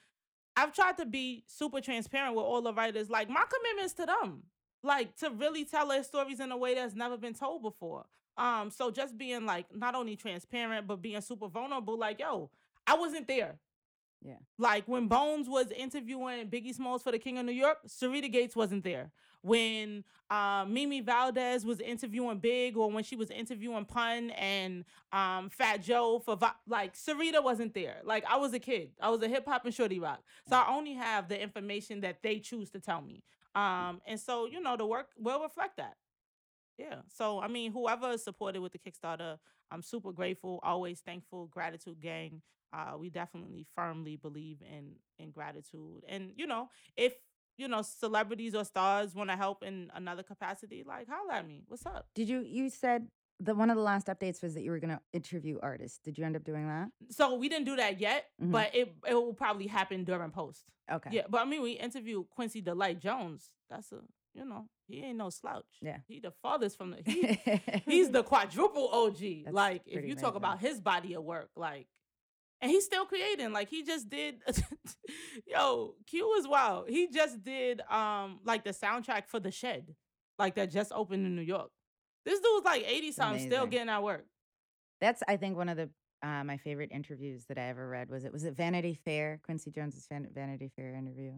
I've tried to be super transparent with all the writers. Like, my commitment's to them. Like, to really tell their stories in a way that's never been told before. Um, so just being like, not only transparent, but being super vulnerable, like, yo, I wasn't there. Yeah. Like when Bones was interviewing Biggie Smalls for the King of New York, Syreeta Gates wasn't there. When uh, Mimi Valdez was interviewing Big, or when she was interviewing Pun and um, Fat Joe for Vi- like Syreeta wasn't there. Like I was a kid. I was a hip hop and shorty rock. So I only have the information that they choose to tell me. Um, and so, you know, the work will reflect that. Yeah. So, I mean, whoever supported with the Kickstarter, I'm super grateful, always thankful, gratitude gang. Uh, we definitely firmly believe in, in gratitude. And, you know, if, you know, celebrities or stars want to help in another capacity, like, holla at me. What's up? Did you, you said that one of the last updates was that you were going to interview artists. Did you end up doing that? So we didn't do that yet, mm-hmm. but it it will probably happen during post. Okay. Yeah, but I mean, we interviewed Quincy Delight Jones. That's a... You know, he ain't no slouch. Yeah. He the farthest from the... He, he's the quadruple O G. That's like, if you amazing. Talk about his body of work, like... And he's still creating. Like, he just did... Yo, Q is wild. He just did, um like, the soundtrack for The Shed. Like, that just opened in New York. This dude's, like, eighty-something, still getting at work. That's, I think, one of the uh, my favorite interviews that I ever read. Was it was it Vanity Fair? Quincy Jones' Van- Vanity Fair interview.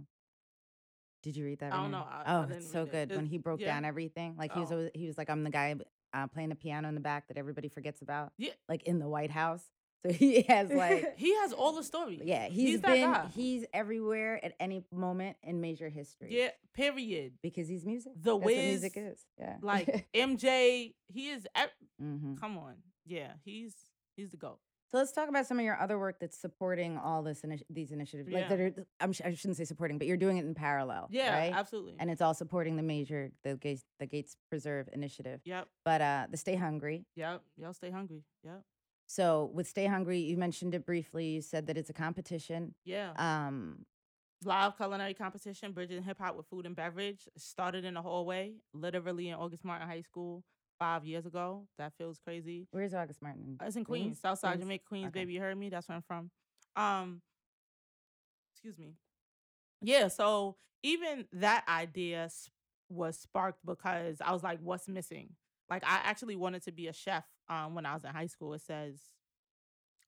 Did you read that? I don't know. I, oh, I it's so good. It. It's, when he broke yeah. down everything. Like, he oh. was always, he was like, I'm the guy uh, playing the piano in the back that everybody forgets about. Yeah. Like, in the White House. So he has, like... he has all the stories. Yeah. He's, he's been... That guy. He's everywhere at any moment in major history. Yeah, period. Because he's music. The That's Wiz. What music is. Yeah. Like, M J. He is... Ev- mm-hmm. Come on. Yeah. He's he's the GOAT. So let's talk about some of your other work that's supporting all this initi- these initiatives. Yeah. Like that are, I'm sh- I shouldn't say supporting, but you're doing it in parallel. Yeah, right? Absolutely. And it's all supporting the major, the Gates, the Gates Preserve initiative. Yep. But uh, the Stay Hungry. Yep. Y'all Stay Hungry. Yep. So with Stay Hungry, you mentioned it briefly. You said that it's a competition. Yeah. Um, live culinary competition, bridging hip hop with food and beverage. Started in the hallway, literally in August Martin High School. Five years ago. That feels crazy. Where's August Martin? It's in Queens, Queens? Southside Jamaica, Queens, okay. Baby, you heard me. That's where I'm from. Um, excuse me. Yeah, so even that idea was sparked because I was like, what's missing? Like, I actually wanted to be a chef um, when I was in high school. It says,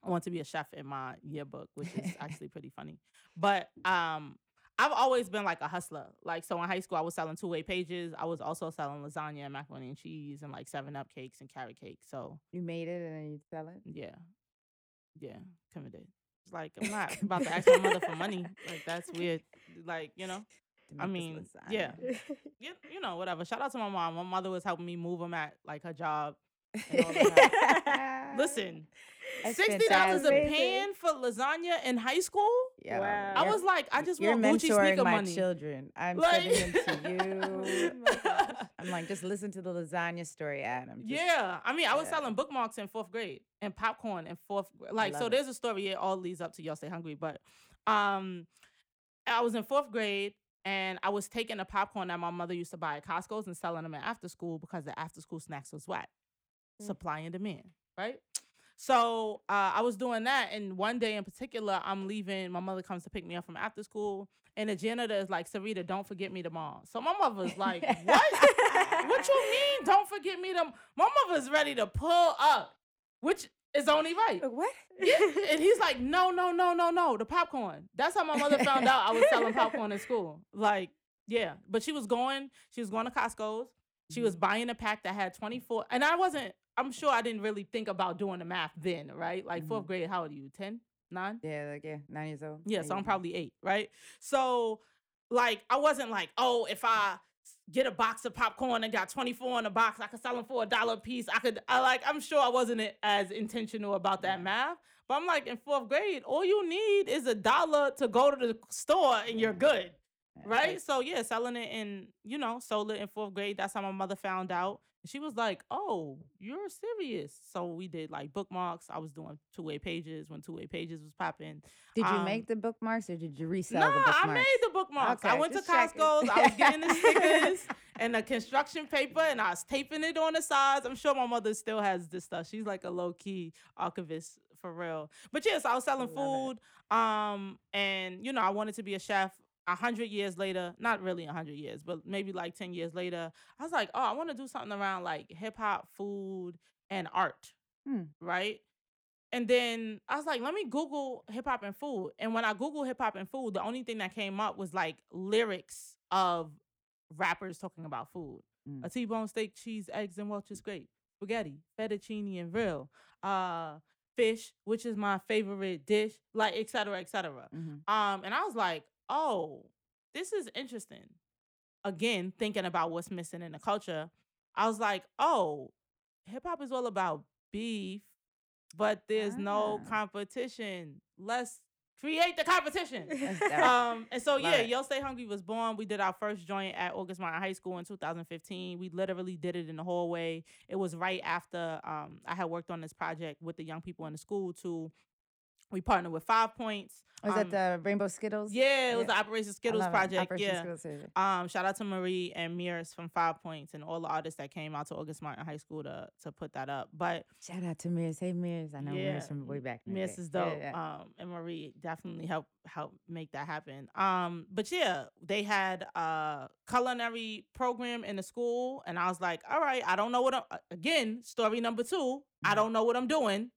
I want to be a chef in my yearbook, which is actually pretty funny. But um, I've always been like a hustler. Like, so in high school, I was selling two-way pages. I was also selling lasagna and macaroni and cheese and like seven-up cakes and carrot cake. So you made it and then you sell it? Yeah. Yeah. Committed. It's like, I'm not about to ask my mother for money. Like, that's weird. Like, you know? I mean, yeah. You, you know, whatever. Shout out to my mom. My mother was helping me move them at like her job. Listen, sixty dollars a pan for lasagna in high school. Yeah, wow. I was like, I just want Gucci sneaker my money. Children, I'm like, sending them to you. Oh, I'm like, just listen to the lasagna story, Adam. Just, yeah, I mean, I was yeah. selling bookmarks in fourth grade and popcorn in fourth. Like, so it. There's a story. It all leads up to y'all stay hungry, but um, I was in fourth grade. And I was taking the popcorn that my mother used to buy at Costco's and selling them at after school because the after school snacks was whack. Mm. Supply and demand, right? So uh, I was doing that. And one day in particular, I'm leaving. My mother comes to pick me up from after school. And the janitor is like, Syreeta, don't forget me tomorrow. So my mother's like, what? What you mean, don't forget me tomorrow? My mother's ready to pull up, which... It's only right. What? Yeah. And he's like, no, no, no, no, no. The popcorn. That's how my mother found out I was selling popcorn in school. Like, yeah. But she was going, she was going to Costco's. She was buying a pack that had twenty-four. And I wasn't, I'm sure I didn't really think about doing the math then, right? Like, mm-hmm. fourth grade, how old are you? ten? nine? Yeah, like, yeah. Nine years old. Yeah, nine so I'm old. Probably eight, right? So, like, I wasn't like, oh, if I... get a box of popcorn and got twenty-four in a box. I could sell them for a dollar a piece. I could, I like, I'm sure I wasn't as intentional about that math, but I'm like, in fourth grade, all you need is a dollar to go to the store and you're good. Right. Right. So yeah, selling it in, you know, sold it in fourth grade. That's how my mother found out. She was like, oh, you're serious. So we did like bookmarks. I was doing two-way pages when two-way pages was popping. Did um, you make the bookmarks or did you resell nah, the bookmarks? No, I made the bookmarks. Okay, I went to Costco's. I was getting the stickers and the construction paper and I was taping it on the sides. I'm sure my mother still has this stuff. She's like a low-key archivist for real. But yes, yeah, so I was selling food. Um, and, you know, I wanted to be a chef. A hundred years later, not really a hundred years, but maybe like ten years later, I was like, oh, I want to do something around like hip hop, food, and art, hmm. right? And then I was like, let me Google hip hop and food. And when I Googled hip hop and food, the only thing that came up was like lyrics of rappers talking about food. Hmm. A T-bone steak, cheese, eggs, and Welch's grape. Spaghetti, fettuccine, and real. Uh, fish, which is my favorite dish, like et cetera, et cetera. Mm-hmm. Um, and I was like, oh, this is interesting. Again, thinking about what's missing in the culture, I was like, oh, hip-hop is all about beef, but there's ah. no competition. Let's create the competition. um, and so, Love yeah, it. Yo Stay Hungry was born. We did our first joint at August Martin High School in two thousand fifteen. We literally did it in the hallway. It was right after um, I had worked on this project with the young people in the school to We partnered with Five Points. Was um, that the Rainbow Skittles? Yeah, it was yeah. the Operation Skittles project. Operation yeah. Skittles. Um, shout out to Marie and Mears from Five Points and all the artists that came out to August Martin High School to to put that up. But shout out to Mears. Hey Mears, I know yeah, Mears from way back. Mears is dope. Yeah, yeah. Um, and Marie definitely helped help make that happen. Um, but yeah, they had a culinary program in the school, and I was like, all right, I don't know what I'm, again, story number two. Mm-hmm. I don't know what I'm doing.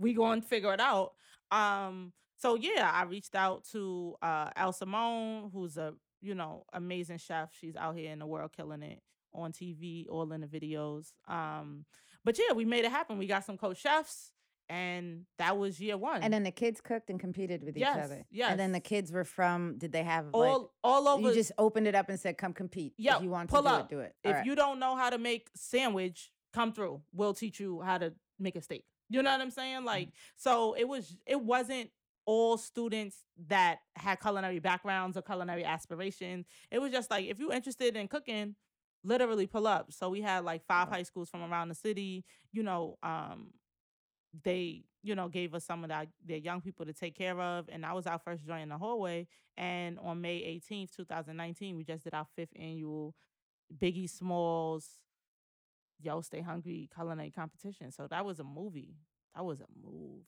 We gonna figure it out. Um, so yeah, I reached out to, uh, El Simone, who's a, you know, amazing chef. She's out here in the world, killing it on T V, all in the videos. Um, but yeah, we made it happen. We got some co-chefs and that was year one. And then the kids cooked and competed with each yes, other. Yes. And then the kids were from, did they have all, like, all over. You just opened it up and said, come compete. Yeah. If you want pull to do up. It, do it. All if right. you don't know how to make sandwich, come through. We'll teach you how to make a steak. You know what I'm saying? Like, so it was, it wasn't all students that had culinary backgrounds or culinary aspirations. It was just like, if you're interested in cooking, literally pull up. So we had like five high schools from around the city, you know, um, they, you know, gave us some of the, their young people to take care of. And that was our first joint in the hallway. And on May eighteenth, two thousand nineteen, we just did our fifth annual Biggie Smalls, Yo Stay Hungry culinary competition. So that was a movie. That was a movie.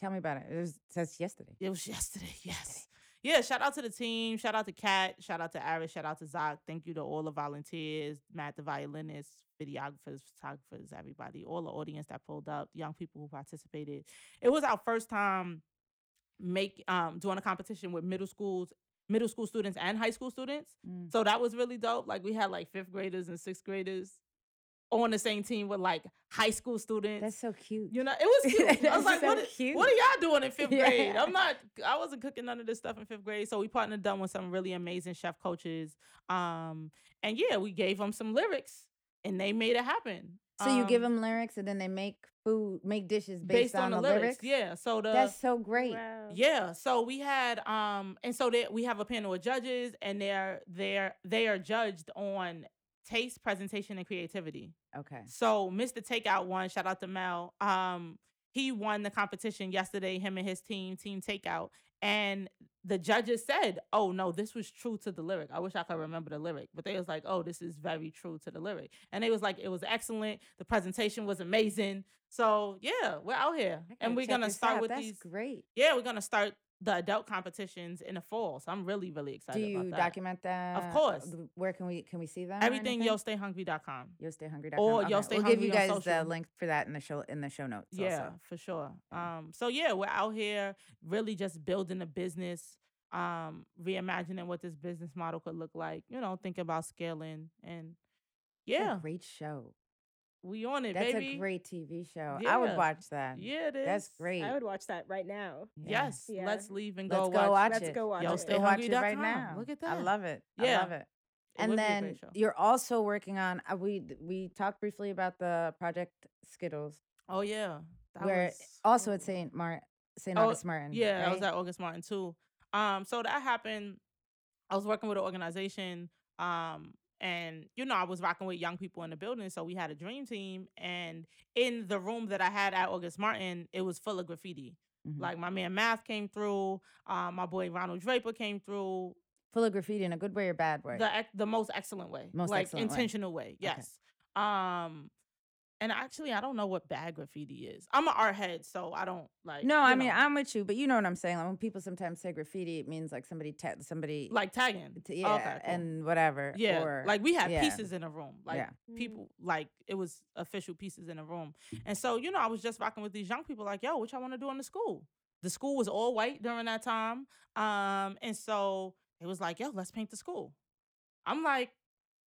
Tell me about it. It was that's yesterday. It was yesterday, yes. Yeah, shout out to the team. Shout out to Kat. Shout out to Aris. Shout out to Zach. Thank you to all the volunteers, Matt the violinist, videographers, photographers, everybody, all the audience that pulled up, young people who participated. It was our first time make um doing a competition with middle schools middle school students and high school students. Mm. So that was really dope. Like we had like fifth graders and sixth graders on the same team with like high school students. That's so cute. You know, it was cute. I was like, so what, is, what are y'all doing in fifth grade? Yeah. I'm not, I wasn't cooking none of this stuff in fifth grade. So we partnered up with some really amazing chef coaches. Um, and yeah, we gave them some lyrics and they made it happen. So um, you give them lyrics and then they make food, make dishes based, based on, on the, the lyrics. lyrics. Yeah. So the, that's so great. Wow. Yeah. So we had, um, and so they, we have a panel of judges, and they're they're they are judged on taste, presentation, and creativity. Okay. So Mister Takeout won. Shout out to Mel. Um, he won the competition yesterday. Him and his team, Team Takeout, and the judges said, "Oh no, this was true to the lyric." I wish I could remember the lyric, but they was like, "Oh, this is very true to the lyric," and they was like, "It was excellent. The presentation was amazing." So yeah, we're out here, and we're gonna start out. with That's these. Great. Yeah, we're gonna start the adult competitions in the fall. So I'm really, really excited about that. Do you document that? Of course. Where can we can we see that? Everything, yo stay hungry dot com. yo stay hungry dot com. Or okay. yo stay we'll hungry. We'll give you guys the link for that in the show in the show notes. Yeah, also. for sure. Um, so yeah, we're out here really just building a business, um, reimagining what this business model could look like, you know, thinking about scaling and yeah. That's a great show. We on it, That's baby. That's a great T V show. Yeah. I would watch that. Yeah, it is. That's great. I would watch that right now. Yeah. Yes. Yeah. Let's leave and go, let's go watch, watch it. Let's go watch Yo, it. Stay go watch it right com. now. Look at that. I love it. Yeah. I love it. it and then you're also working on, uh, we we talked briefly about the Project Skittles. Oh, yeah. That where was... Also at Saint Mar- Saint Oh, August Martin. Yeah, right? I was at August Martin, too. Um, So that happened. I was working with an organization, um, and, you know, I was rocking with young people in the building, so we had a dream team. And in the room that I had at August Martin, it was full of graffiti. Mm-hmm. Like, my man Math came through. Uh, my boy Ronald Draper came through. Full of graffiti in a good way or bad way? The the most excellent way. Most like, excellent intentional way, way yes. Okay. Um, and actually, I don't know what bad graffiti is. I'm an art head, so I don't, like... No, I mean, know. I'm with you, but you know what I'm saying. Like, when people sometimes say graffiti, it means, like, somebody... Ta- somebody like, tagging. T- yeah, okay, cool. and whatever. Yeah, or, like, we had yeah. pieces in a room. Like, yeah. people, like, it was official pieces in a room. And so, you know, I was just rocking with these young people, like, yo, what y'all want to do in the school? The school was all white during that time. Um, and so, it was like, yo, let's paint the school. I'm like,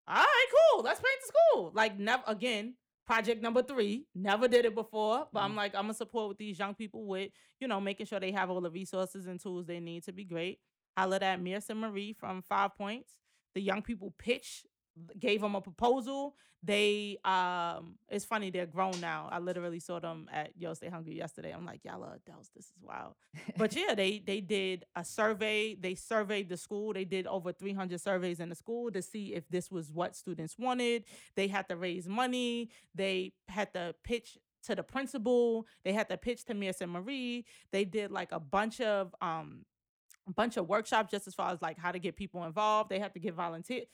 all right, cool, let's paint the school. Like, never again... Project number three, never did it before, but I'm like, I'm gonna support with these young people with, you know, making sure they have all the resources and tools they need to be great. I let at Mears and Marie from Five Points. The young people pitch, gave them a proposal. They, um, it's funny, they're grown now. I literally saw them at Yo Stay Hungry yesterday. I'm like, y'all are adults, this is wild. But yeah, they they did a survey. They surveyed the school. They did over three hundred surveys in the school to see if this was what students wanted. They had to raise money. They had to pitch to the principal. They had to pitch to Misa and Marie. They did like a bunch of um, a bunch of workshops just as far as like how to get people involved. They had to get volunteer.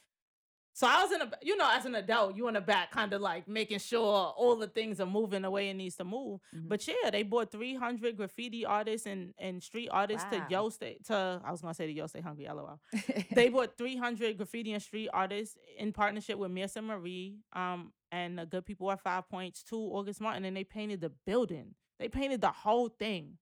So I was in a, you know, as an adult, you in the back kind of like making sure all the things are moving the way it needs to move. Mm-hmm. But yeah, they brought three hundred graffiti artists and, and street artists wow. to Yo Stay, to, I was going to say to Yo Stay Hungry, LOL. They brought three hundred graffiti and street artists in partnership with Misa Marie um, and the good people at Five Points to August Martin, and they painted the building. They painted the whole thing.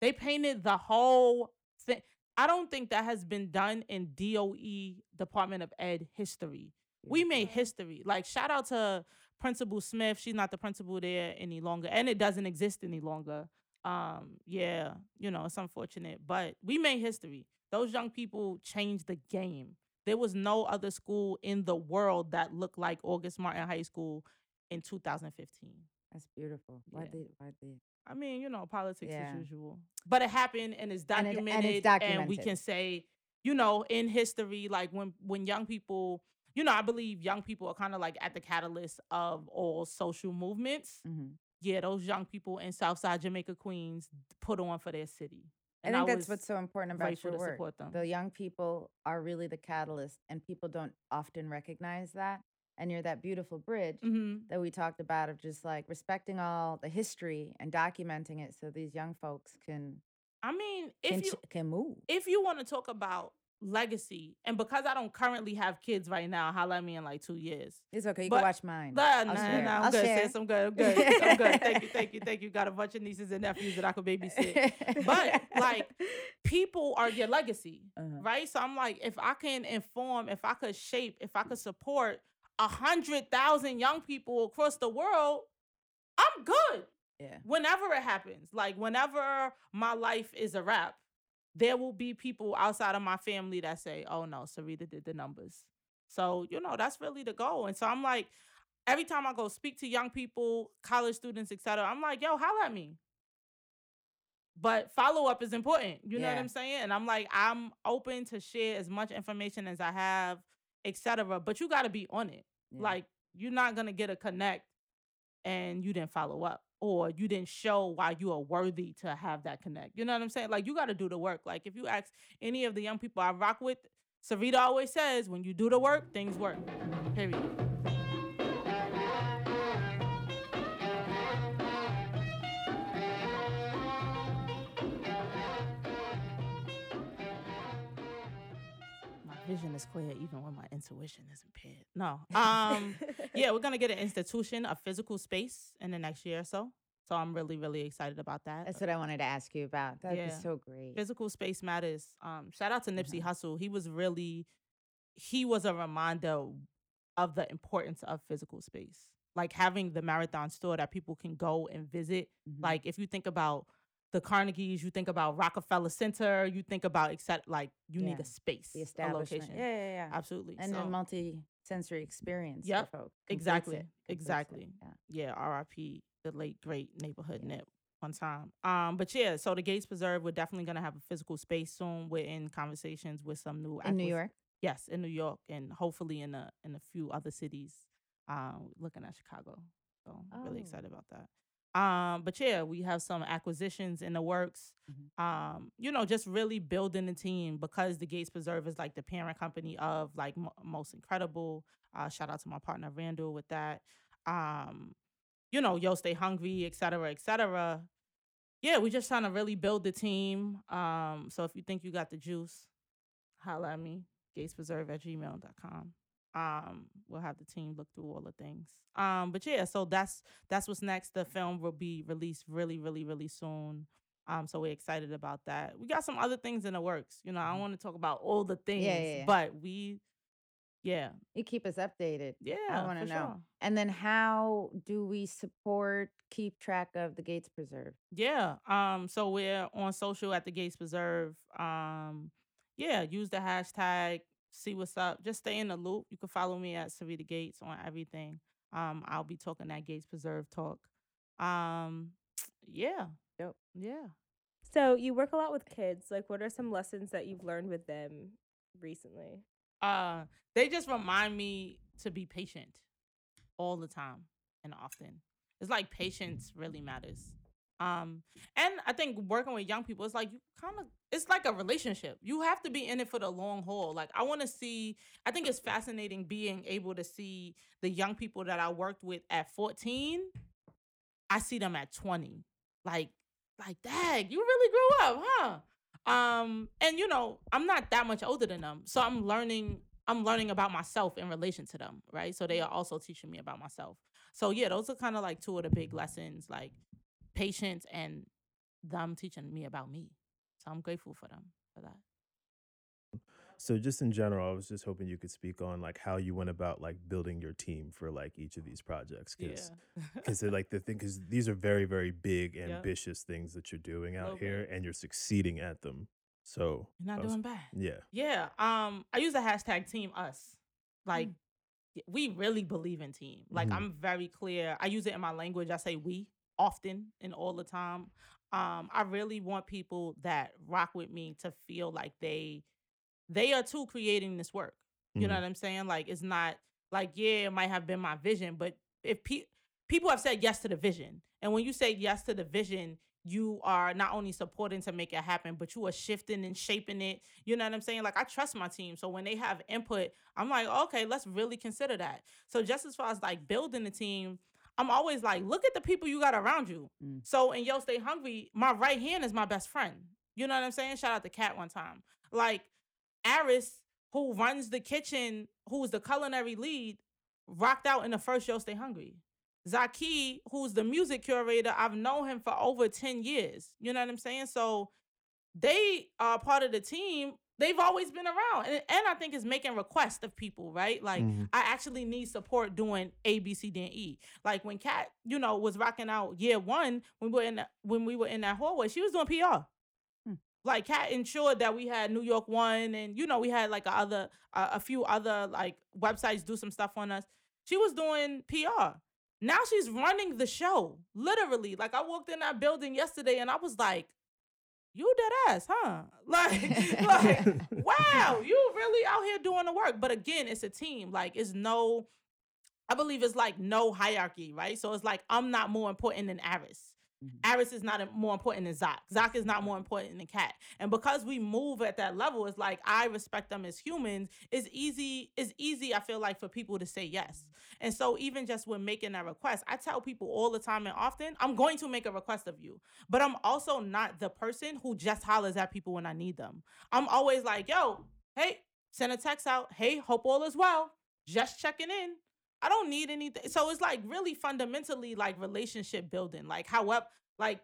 They painted the whole thing. I don't think that has been done in D O E, Department of Ed, history. We made history. Like, shout out to Principal Smith. She's not the principal there any longer, and it doesn't exist any longer. Um, yeah, you know, it's unfortunate, but we made history. Those young people changed the game. There was no other school in the world that looked like August Martin High School in two thousand fifteen. That's beautiful. Why yeah. did? Why did? I mean, you know, politics yeah. as usual. But it happened, and it's documented, and, it, and, it's documented. And we can say, you know, in history, like when, when young people, you know, I believe young people are kind of like at the catalyst of all social movements. Mm-hmm. Yeah, those young people in Southside Jamaica, Queens, put on for their city. And I think I that's what's so important about your work. The young people are really the catalyst, and people don't often recognize that. And you're that beautiful bridge mm-hmm. that we talked about of just like respecting all the history and documenting it so these young folks can I mean if can, you can move. If you want to talk about legacy, and because I don't currently have kids right now, holla at me in like two years. It's okay, you but, can watch mine. Nah, nah, I'll share. Nah, I'm I'll good, share. sis. I'm good. I'm good. I'm good. Thank you, thank you, thank you. Got a bunch of nieces and nephews that I could babysit. But like people are your legacy. Uh-huh. Right? So I'm like, if I can inform, if I could shape, if I could support A hundred thousand young people across the world, I'm good. Yeah. Whenever it happens, like whenever my life is a wrap, there will be people outside of my family that say, "Oh no, Syreeta did the numbers." So you know that's really the goal. And so I'm like, every time I go speak to young people, college students, et cetera, I'm like, yo, holla at me. But follow-up is important. You yeah. know what I'm saying? And I'm like, I'm open to share as much information as I have, et cetera. But you got to be on it. Yeah. Like, you're not going to get a connect and you didn't follow up or you didn't show why you are worthy to have that connect. You know what I'm saying? Like, you got to do the work. Like, if you ask any of the young people I rock with, Syreeta always says, when you do the work, things work. Period. Vision is clear even when my intuition is impaired. No. Um, yeah, we're going to get an institution, a physical space in the next year or so. So I'm really, really excited about that. That's what I wanted to ask you about. That'd yeah. be so great. Physical space matters. Um, shout out to Nipsey mm-hmm. Hussle. He was really, he was a reminder of the importance of physical space. Like having the Marathon store that people can go and visit. Mm-hmm. Like if you think about the Carnegies, you think about Rockefeller Center, you think about, except like you yeah. need a space, the establishment. A location. Yeah, yeah, yeah. Absolutely. And so, a multi-sensory experience yep. for folks. Exactly, it. exactly. It. Yeah, yeah, R I P, the late, great neighborhood yeah. nip one time. Um, But yeah, so the Gates Preserve, we're definitely going to have a physical space soon. We're in conversations with some new- In New York? Yes, in New York and hopefully in a, in a few other cities, um, looking at Chicago. So I'm oh. really excited about that. Um, but yeah, we have some acquisitions in the works, mm-hmm. um, you know, just really building the team because the Gates Preserve is like the parent company of like M- Most Incredible. Uh, shout out to my partner, Randall, with that. Um, you know, yo, stay hungry, et cetera, et cetera. Yeah, we're just trying to really build the team. Um, so if you think you got the juice, holla at me, gates preserve at gmail dot com. Um, we'll have the team look through all the things. Um, but yeah, so that's that's what's next. The film will be released really, really, really soon. Um, so we're excited about that. We got some other things in the works. You know, I don't want to talk about all the things, yeah, yeah, yeah. but we, yeah. You keep us updated. Yeah, I want to know. Sure. And then how do we support, keep track of the Gates Preserve? Yeah. Um. So we're on social at the Gates Preserve. Um. Yeah. Use the hashtag. See what's up. Just stay in the loop. You can follow me at Syreeta Gates on everything. Um, I'll be talking that Gates Preserve talk. Um, yeah. Yep. Yeah. So you work a lot with kids. Like, what are some lessons that you've learned with them recently? Uh, they just remind me to be patient all the time and often. It's like patience really matters. Um, and I think working with young people, it's like you kind of, it's like a relationship. You have to be in it for the long haul. Like I want to see, I think it's fascinating being able to see the young people that I worked with at fourteen. I see them at twenty. Like, like, dang, you really grew up, huh? Um, and you know, I'm not that much older than them. So I'm learning, I'm learning about myself in relation to them. Right. So they are also teaching me about myself. So yeah, those are kind of like two of the big lessons. Like, patience and them teaching me about me. So I'm grateful for them for that. So just in general, I was just hoping you could speak on like how you went about like building your team for like each of these projects. Cause, yeah. cause they're like the thing, cause these are very, very big, yep. ambitious things that you're doing out here bit. And you're succeeding at them. So you're not was, doing bad. Yeah. Yeah. Um, I use the hashtag team us. Like mm. we really believe in team. Like mm. I'm very clear. I use it in my language. I say we. Often and all the time. Um, I really want people that rock with me to feel like they they are too creating this work. You mm-hmm. know what I'm saying? Like, it's not like, yeah, it might have been my vision, but if pe- people have said yes to the vision. And when you say yes to the vision, you are not only supporting to make it happen, but you are shifting and shaping it. You know what I'm saying? Like, I trust my team. So when they have input, I'm like, okay, let's really consider that. So just as far as like building the team, I'm always like, look at the people you got around you. Mm. So, and yo, stay hungry. My right hand is my best friend. You know what I'm saying? Shout out to Kat one time. Like, Aris, who runs the kitchen, who's the culinary lead, rocked out in the first Yo, Stay Hungry. Zaki, who's the music curator, I've known him for over ten years. You know what I'm saying? So they are part of the team. They've always been around. And, and I think it's making requests of people, right? Like, mm-hmm. I actually need support doing A, B, C, D, and E. Like, when Kat, you know, was rocking out year one, when we were in, the, when we were in that hallway, she was doing P R. Mm. Like, Kat ensured that we had New York One, and, you know, we had, like, a, other, uh, a few other, like, websites do some stuff on us. She was doing P R. Now she's running the show, literally. Like, I walked in that building yesterday and I was like, you dead ass, huh? Like, like, wow, you really out here doing the work. But again, it's a team. Like, it's no, I believe it's like no hierarchy, right? So it's like, I'm not more important than Aris. Mm-hmm. Aris is not more important than Zach. Zach is not more important than Kat. And because we move at that level, it's like, I respect them as humans. It's easy, it's easy, I feel like, for people to say yes. And so even just when making that request, I tell people all the time and often, I'm going to make a request of you, but I'm also not the person who just hollers at people when I need them. I'm always like, yo, hey, send a text out. Hey, hope all is well. Just checking in. I don't need anything. So it's like really fundamentally like relationship building, like how up, like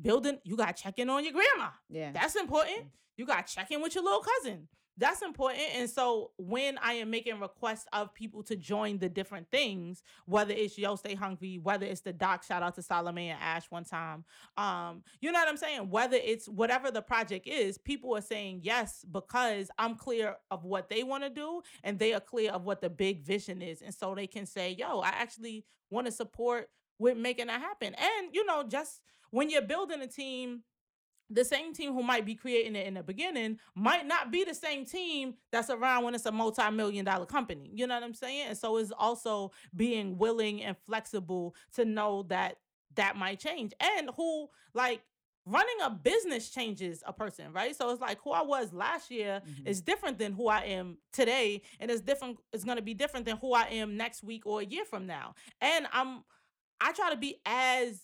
building, you got to check in on your grandma. Yeah. That's important. You got to check in with your little cousin. That's important. And so when I am making requests of people to join the different things, whether it's Yo Stay Hungry, whether it's the doc, shout out to Salome and Ash one time. Um, you know what I'm saying? Whether it's whatever the project is, people are saying yes, because I'm clear of what they want to do and they are clear of what the big vision is. And so they can say, yo, I actually want to support with making that happen. And, you know, just when you're building a team, the same team who might be creating it in the beginning might not be the same team that's around when it's a multi-million dollar company. You know what I'm saying? And so it's also being willing and flexible to know that that might change. And who, like, running a business changes a person, right? So it's like who I was last year mm-hmm. is different than who I am today. And it's different. It's going to be different than who I am next week or a year from now. And I'm, I try to be as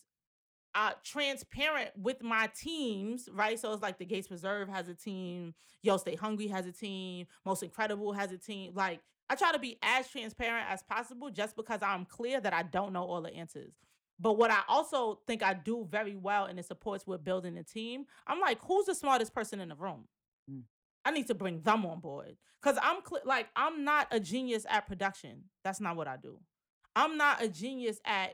Uh, transparent with my teams, right? So it's like the Gates Preserve has a team, Yo Stay Hungry has a team, Most Incredible has a team. Like, I try to be as transparent as possible just because I'm clear that I don't know all the answers. But what I also think I do very well, and it supports with building a team, I'm like, who's the smartest person in the room? Mm. I need to bring them on board. Because I'm cl- like, I'm not a genius at production. That's not what I do. I'm not a genius at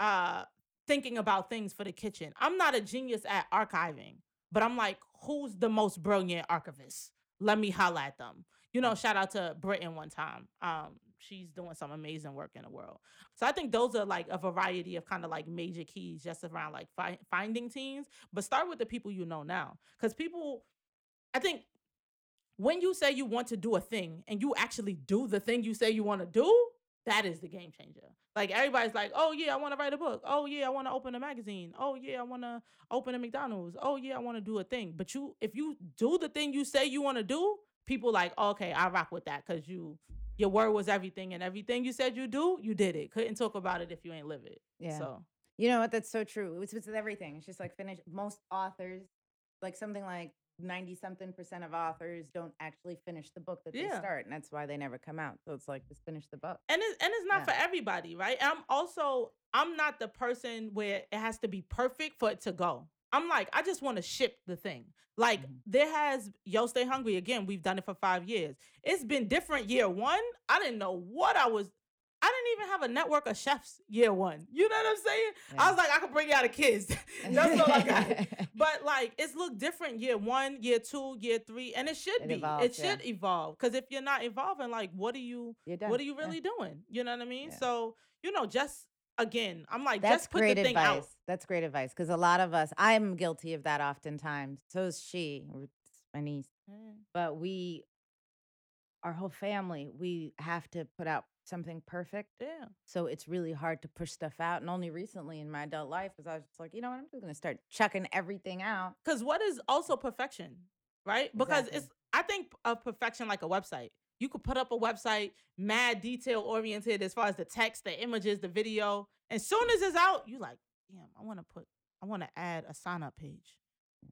uh. thinking about things for the kitchen. I'm not a genius at archiving, but I'm like, who's the most brilliant archivist? Let me holler at them. You know, shout out to Britain one time. Um, she's doing some amazing work in the world. So I think those are like a variety of kind of like major keys just around like fi- finding teams, but start with the people you know now. Because people, I think when you say you want to do a thing and you actually do the thing you say you want to do, that is the game changer. Like, everybody's like, oh, yeah, I want to write a book. Oh, yeah, I want to open a magazine. Oh, yeah, I want to open a McDonald's. Oh, yeah, I want to do a thing. But you, if you do the thing you say you want to do, people like, oh, okay, I rock with that because you, your word was everything. And everything you said you do, you did it. Couldn't talk about it if you ain't live it. Yeah. So. You know what? That's so true. It's with everything. It's just like finish. Most authors, like something like ninety something percent of authors don't actually finish the book that yeah. they start, and that's why they never come out. So it's like, just finish the book. And it's, and it's not yeah. for everybody, right? And I'm also, I'm not the person where it has to be perfect for it to go. I'm like, I just want to ship the thing. Like, mm-hmm. there has, Yo Stay Hungry, again, we've done it for five years. It's been different year one. I didn't know what I was, I didn't even have a network of chefs year one. You know what I'm saying? Yeah. I was like, I could bring y'all the kids. That's all I got. But like, it's looked different year one, year two, year three, and it should it be. Evolves, it should yeah. evolve. Because if you're not evolving, like, what are you? What are you really yeah. doing? You know what I mean? Yeah. So you know, just again, I'm like, That's just put great the thing advice. out. That's great advice. Because a lot of us, I'm guilty of that oftentimes. So is she, my niece. Mm. But we, our whole family, we have to put out something perfect. Yeah. So it's really hard to push stuff out. And only recently in my adult life was I was just like, you know what, I'm just going to start chucking everything out. Because what is also perfection, right? Because exactly. it's, I think of perfection like a website. You could put up a website, mad detail oriented as far as the text, the images, the video. And soon as it's out, you like, damn, I want to put, I want to add a sign up page.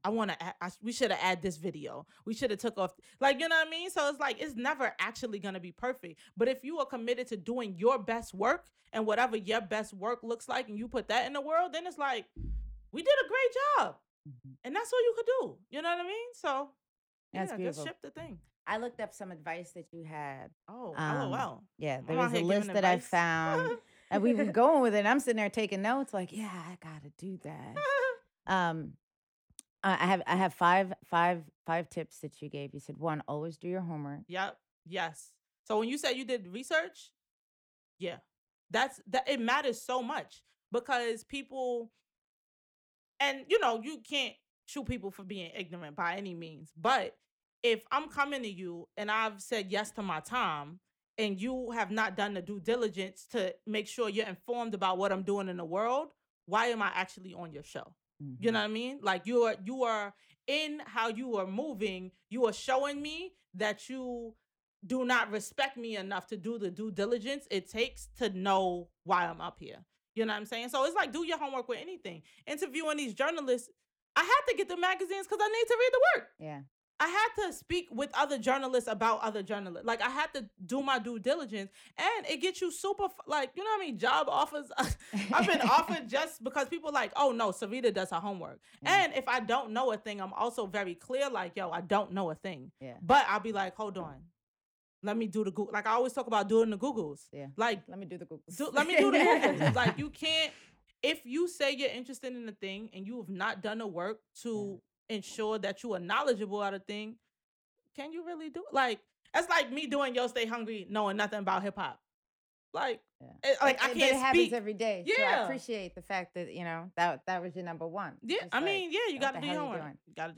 I want to, add, I, we should have add this video. We should have took off, like, you know what I mean? So it's like, it's never actually going to be perfect. But if you are committed to doing your best work and whatever your best work looks like, and you put that in the world, then it's like, we did a great job. Mm-hmm. And that's all you could do. You know what I mean? So that's yeah, beautiful. Just ship the thing. I looked up some advice that you had. Oh, um, oh wow. Yeah, there I'm was a list that advice. I found. And we were going with it. And I'm sitting there taking notes like, yeah, I got to do that. um. I have I have five five five tips that you gave. You said one, always do your homework. Yep. Yes. So when you said you did research, Yeah. That's that it matters so much because people, and you know, you can't shoot people for being ignorant by any means. But if I'm coming to you and I've said yes to my time and you have not done the due diligence to make sure you're informed about what I'm doing in the world, why am I actually on your show? Mm-hmm. You know what I mean? Like you are, you are in how you are moving. You are showing me that you do not respect me enough to do the due diligence it takes to know why I'm up here. You know what I'm saying? So it's like, do your homework with anything. Interviewing these journalists, I had to get the magazines because I need to read the work. Yeah. I had to speak with other journalists about other journalists. Like, I had to do my due diligence. And it gets you super, like, you know what I mean? Job offers. I've been offered just because people are like, oh, no, Syreeta does her homework. Yeah. And if I don't know a thing, I'm also very clear, like, yo, I don't know a thing. Yeah. But I'll be like, hold on. Let me do the Google. Like, I always talk about doing the Googles. Yeah. Like, let me do the Googles. Do, let me do the Googles. Like, you can't, if you say you're interested in a thing and you have not done the work to yeah. ensure that you are knowledgeable at a thing, can you really do it? Like, that's like me doing Yo Stay Hungry knowing nothing about hip hop. Like, yeah. it, like it, I can't but it speak. Happens every day. Yeah. So I appreciate the fact that, you know, that that was your number one. Yeah. Just I like, mean, yeah, you got to do your homework.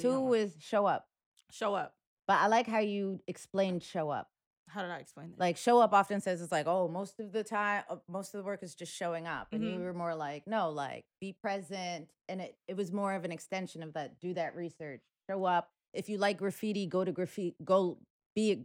Two is show up. Show up. But I like how you explained show up. How did I explain it? Like, show up often says it's like, oh, most of the time, most of the work is just showing up. And mm-hmm. you were more like, no, like, be present. And it, it was more of an extension of that, do that research, show up. If you like graffiti, go to graffiti, go be at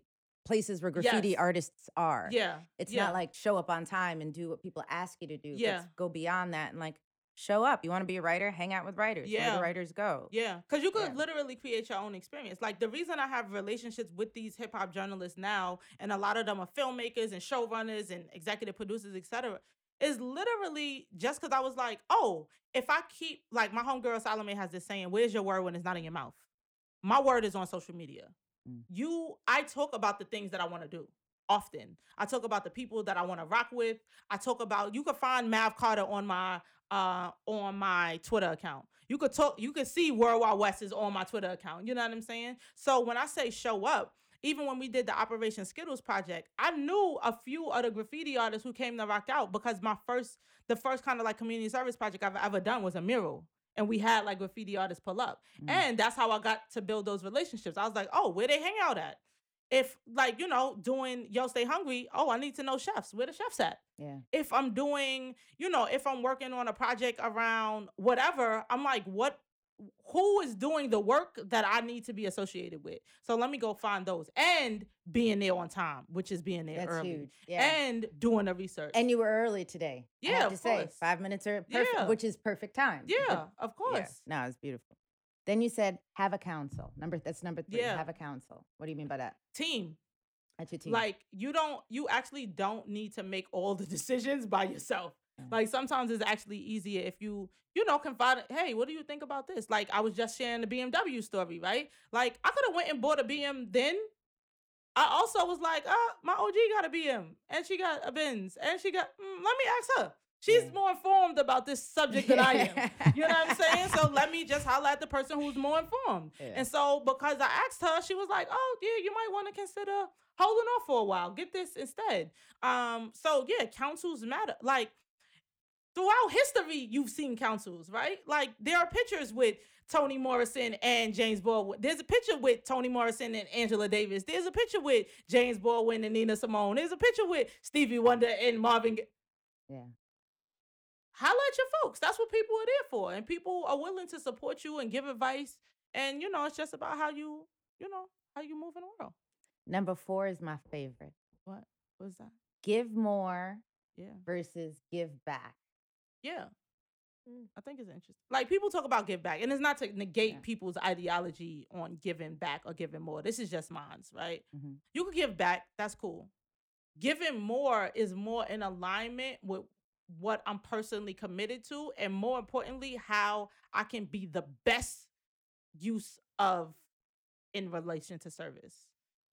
places where graffiti yes. artists are. Yeah. It's yeah. not like show up on time and do what people ask you to do. Yeah. Let's go beyond that and like, show up. You want to be a writer? Hang out with writers. Yeah. Where the writers go. Yeah. Because you could yeah. literally create your own experience. Like, the reason I have relationships with these hip-hop journalists now, and a lot of them are filmmakers and showrunners and executive producers, et cetera, is literally just because I was like, oh, if I keep, like, my homegirl Salome has this saying, where's your word when it's not in your mouth? My word is on social media. Mm. You, I talk about the things that I want to do. Often. I talk about the people that I want to rock with. I talk about, you can find Mav Carter on my uh on my Twitter account. You could talk, you could see World Wide West is on my Twitter account. You know what I'm saying? So when I say show up, even when we did the Operation Skittles project, I knew a few other graffiti artists who came to rock out because my first, the first kind of like community service project I've ever done was a mural. And we had like graffiti artists pull up. Mm. And that's how I got to build those relationships. I was like, oh, where they hang out at? If, like, you know, doing Yo Stay Hungry, oh, I need to know chefs. Where the chefs at? Yeah. If I'm doing, you know, if I'm working on a project around whatever, I'm like, what, who is doing the work that I need to be associated with? So let me go find those. And being there on time, which is being there That's early. That's huge. Yeah. And doing the research. And you were early today. Yeah, I have to of course. say, five minutes are perfect, yeah. which is perfect time. Yeah, but, of course. Yeah. No, it's beautiful. Then you said, have a council. Number That's number three, yeah. have a council. What do you mean by that? Team. That's your team. Like, you don't, you actually don't need to make all the decisions by yourself. Yeah. Like, sometimes it's actually easier if you, you know, confide, hey, what do you think about this? Like, I was just sharing the B M W story, right? Like, I could have went and bought a B M then. I also was like, oh, my O G got a B M, and she got a Benz, and she got, mm, let me ask her. She's yeah. more informed about this subject than I am. You know what I'm saying? So let me just holler at the person who's more informed. Yeah. And so because I asked her, she was like, oh, yeah, you might want to consider holding off for a while. Get this instead. Um, so, yeah, councils matter. Like, throughout history, you've seen councils, right? Like, there are pictures with Toni Morrison and James Baldwin. There's a picture with Toni Morrison and Angela Davis. There's a picture with James Baldwin and Nina Simone. There's a picture with Stevie Wonder and Marvin Gaye. Yeah. Holla at your folks. That's what people are there for. And people are willing to support you and give advice. And, you know, it's just about how you, you know, how you move in the world. Number four is my favorite. What? What was that? Give more yeah. versus give back. Yeah. Mm. I think it's interesting. Like, people talk about give back. And it's not to negate yeah. people's ideology on giving back or giving more. This is just mine's, right? Mm-hmm. You can give back. That's cool. Giving more is more in alignment with what I'm personally committed to, and more importantly, how I can be the best use of in relation to service.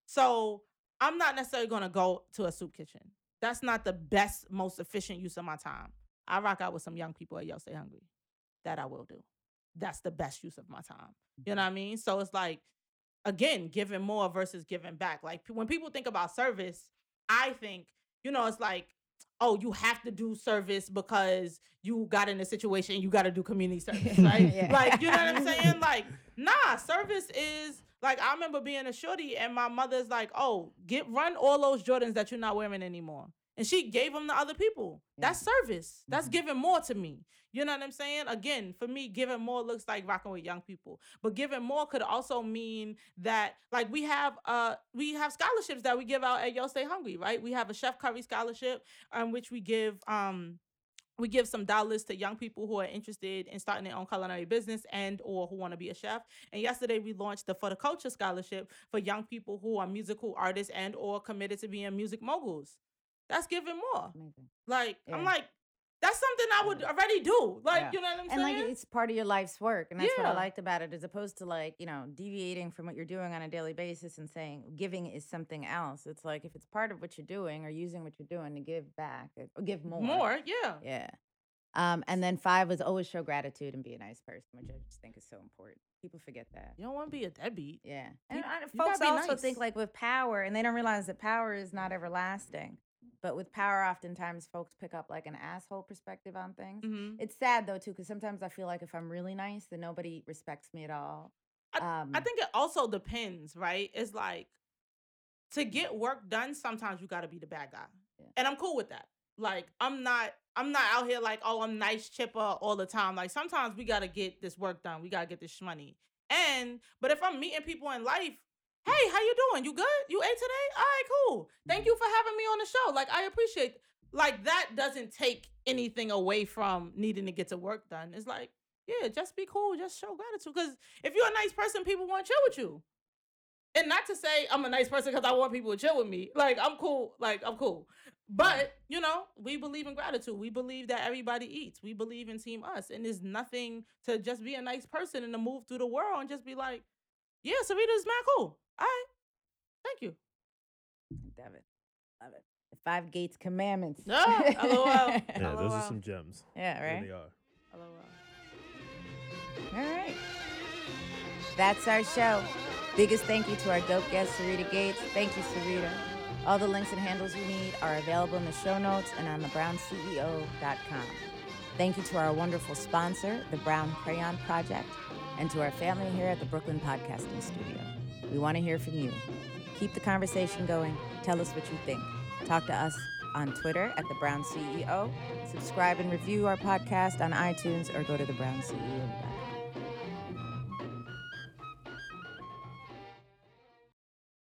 So I'm not necessarily going to go to a soup kitchen. That's not the best, most efficient use of my time. I rock out with some young people at Yo Stay Hungry. That I will do. That's the best use of my time. You know what I mean? So it's like, again, giving more versus giving back. Like, when people think about service, I think, you know, it's like, oh, you have to do service because you got in a situation and you got to do community service, right? Yeah. Like, you know what I'm saying? Like, nah, service is, like, I remember being a shorty and my mother's like, oh, get run all those Jordans that you're not wearing anymore. And she gave them to other people. That's service. That's giving more to me. You know what I'm saying? Again, for me, giving more looks like rocking with young people. But giving more could also mean that, like, we have uh we have scholarships that we give out at Yo Stay Hungry, right? We have a Chef Curry scholarship on which we give um we give some dollars to young people who are interested in starting their own culinary business and or who want to be a chef. And yesterday we launched the For the Culture scholarship for young people who are musical artists and or committed to being music moguls. That's giving more. Amazing. Like, yeah. I'm like, that's something I would already do. Like, yeah. You know what I'm saying? And like, it's part of your life's work. And that's yeah. what I liked about it, as opposed to like, you know, deviating from what you're doing on a daily basis and saying giving is something else. It's like, if it's part of what you're doing or using what you're doing to give back, or give more. More, yeah. Yeah. Um, and then five was always show gratitude and be a nice person, which I just think is so important. People forget that. You don't want to be a deadbeat. Yeah. And you, I, you folks also nice. think like with power, and they don't realize that power is not everlasting. But with power, oftentimes folks pick up like an asshole perspective on things. Mm-hmm. It's sad though too, because sometimes I feel like if I'm really nice, then nobody respects me at all. I, um, I think it also depends, right? It's like, to get work done, sometimes you got to be the bad guy, yeah. and I'm cool with that. Like, I'm not, I'm not out here like, oh, I'm nice chipper all the time. Like, sometimes we got to get this work done. We got to get this money. And but if I'm meeting people in life. Hey, how you doing? You good? You ate today? All right, cool. Thank you for having me on the show. Like, I appreciate, like, that doesn't take anything away from needing to get to work done. It's like, yeah, just be cool. Just show gratitude. Because if you're a nice person, people want to chill with you. And not to say I'm a nice person because I want people to chill with me. Like, I'm cool. Like, I'm cool. But, you know, we believe in gratitude. We believe that everybody eats. We believe in Team Us. And there's nothing to just be a nice person and to move through the world and just be like, yeah, Syreeta's mad cool. All right. Thank you. Love it. Love it. The five Gates commandments. No. Oh, L O L. Yeah, L O L. Those are some gems. Yeah, right? They are. L O L. All right. That's our show. Biggest thank you to our dope guest, Syreeta Gates. Thank you, Syreeta. All the links and handles you need are available in the show notes and on the brown c e o dot com. Thank you to our wonderful sponsor, the Brown Crayon Project, and to our family here at the Brooklyn Podcasting Studio. We want to hear from you. Keep the conversation going. Tell us what you think. Talk to us on Twitter at The Brown C E O. Subscribe and review our podcast on iTunes or go to the brown c e o dot com.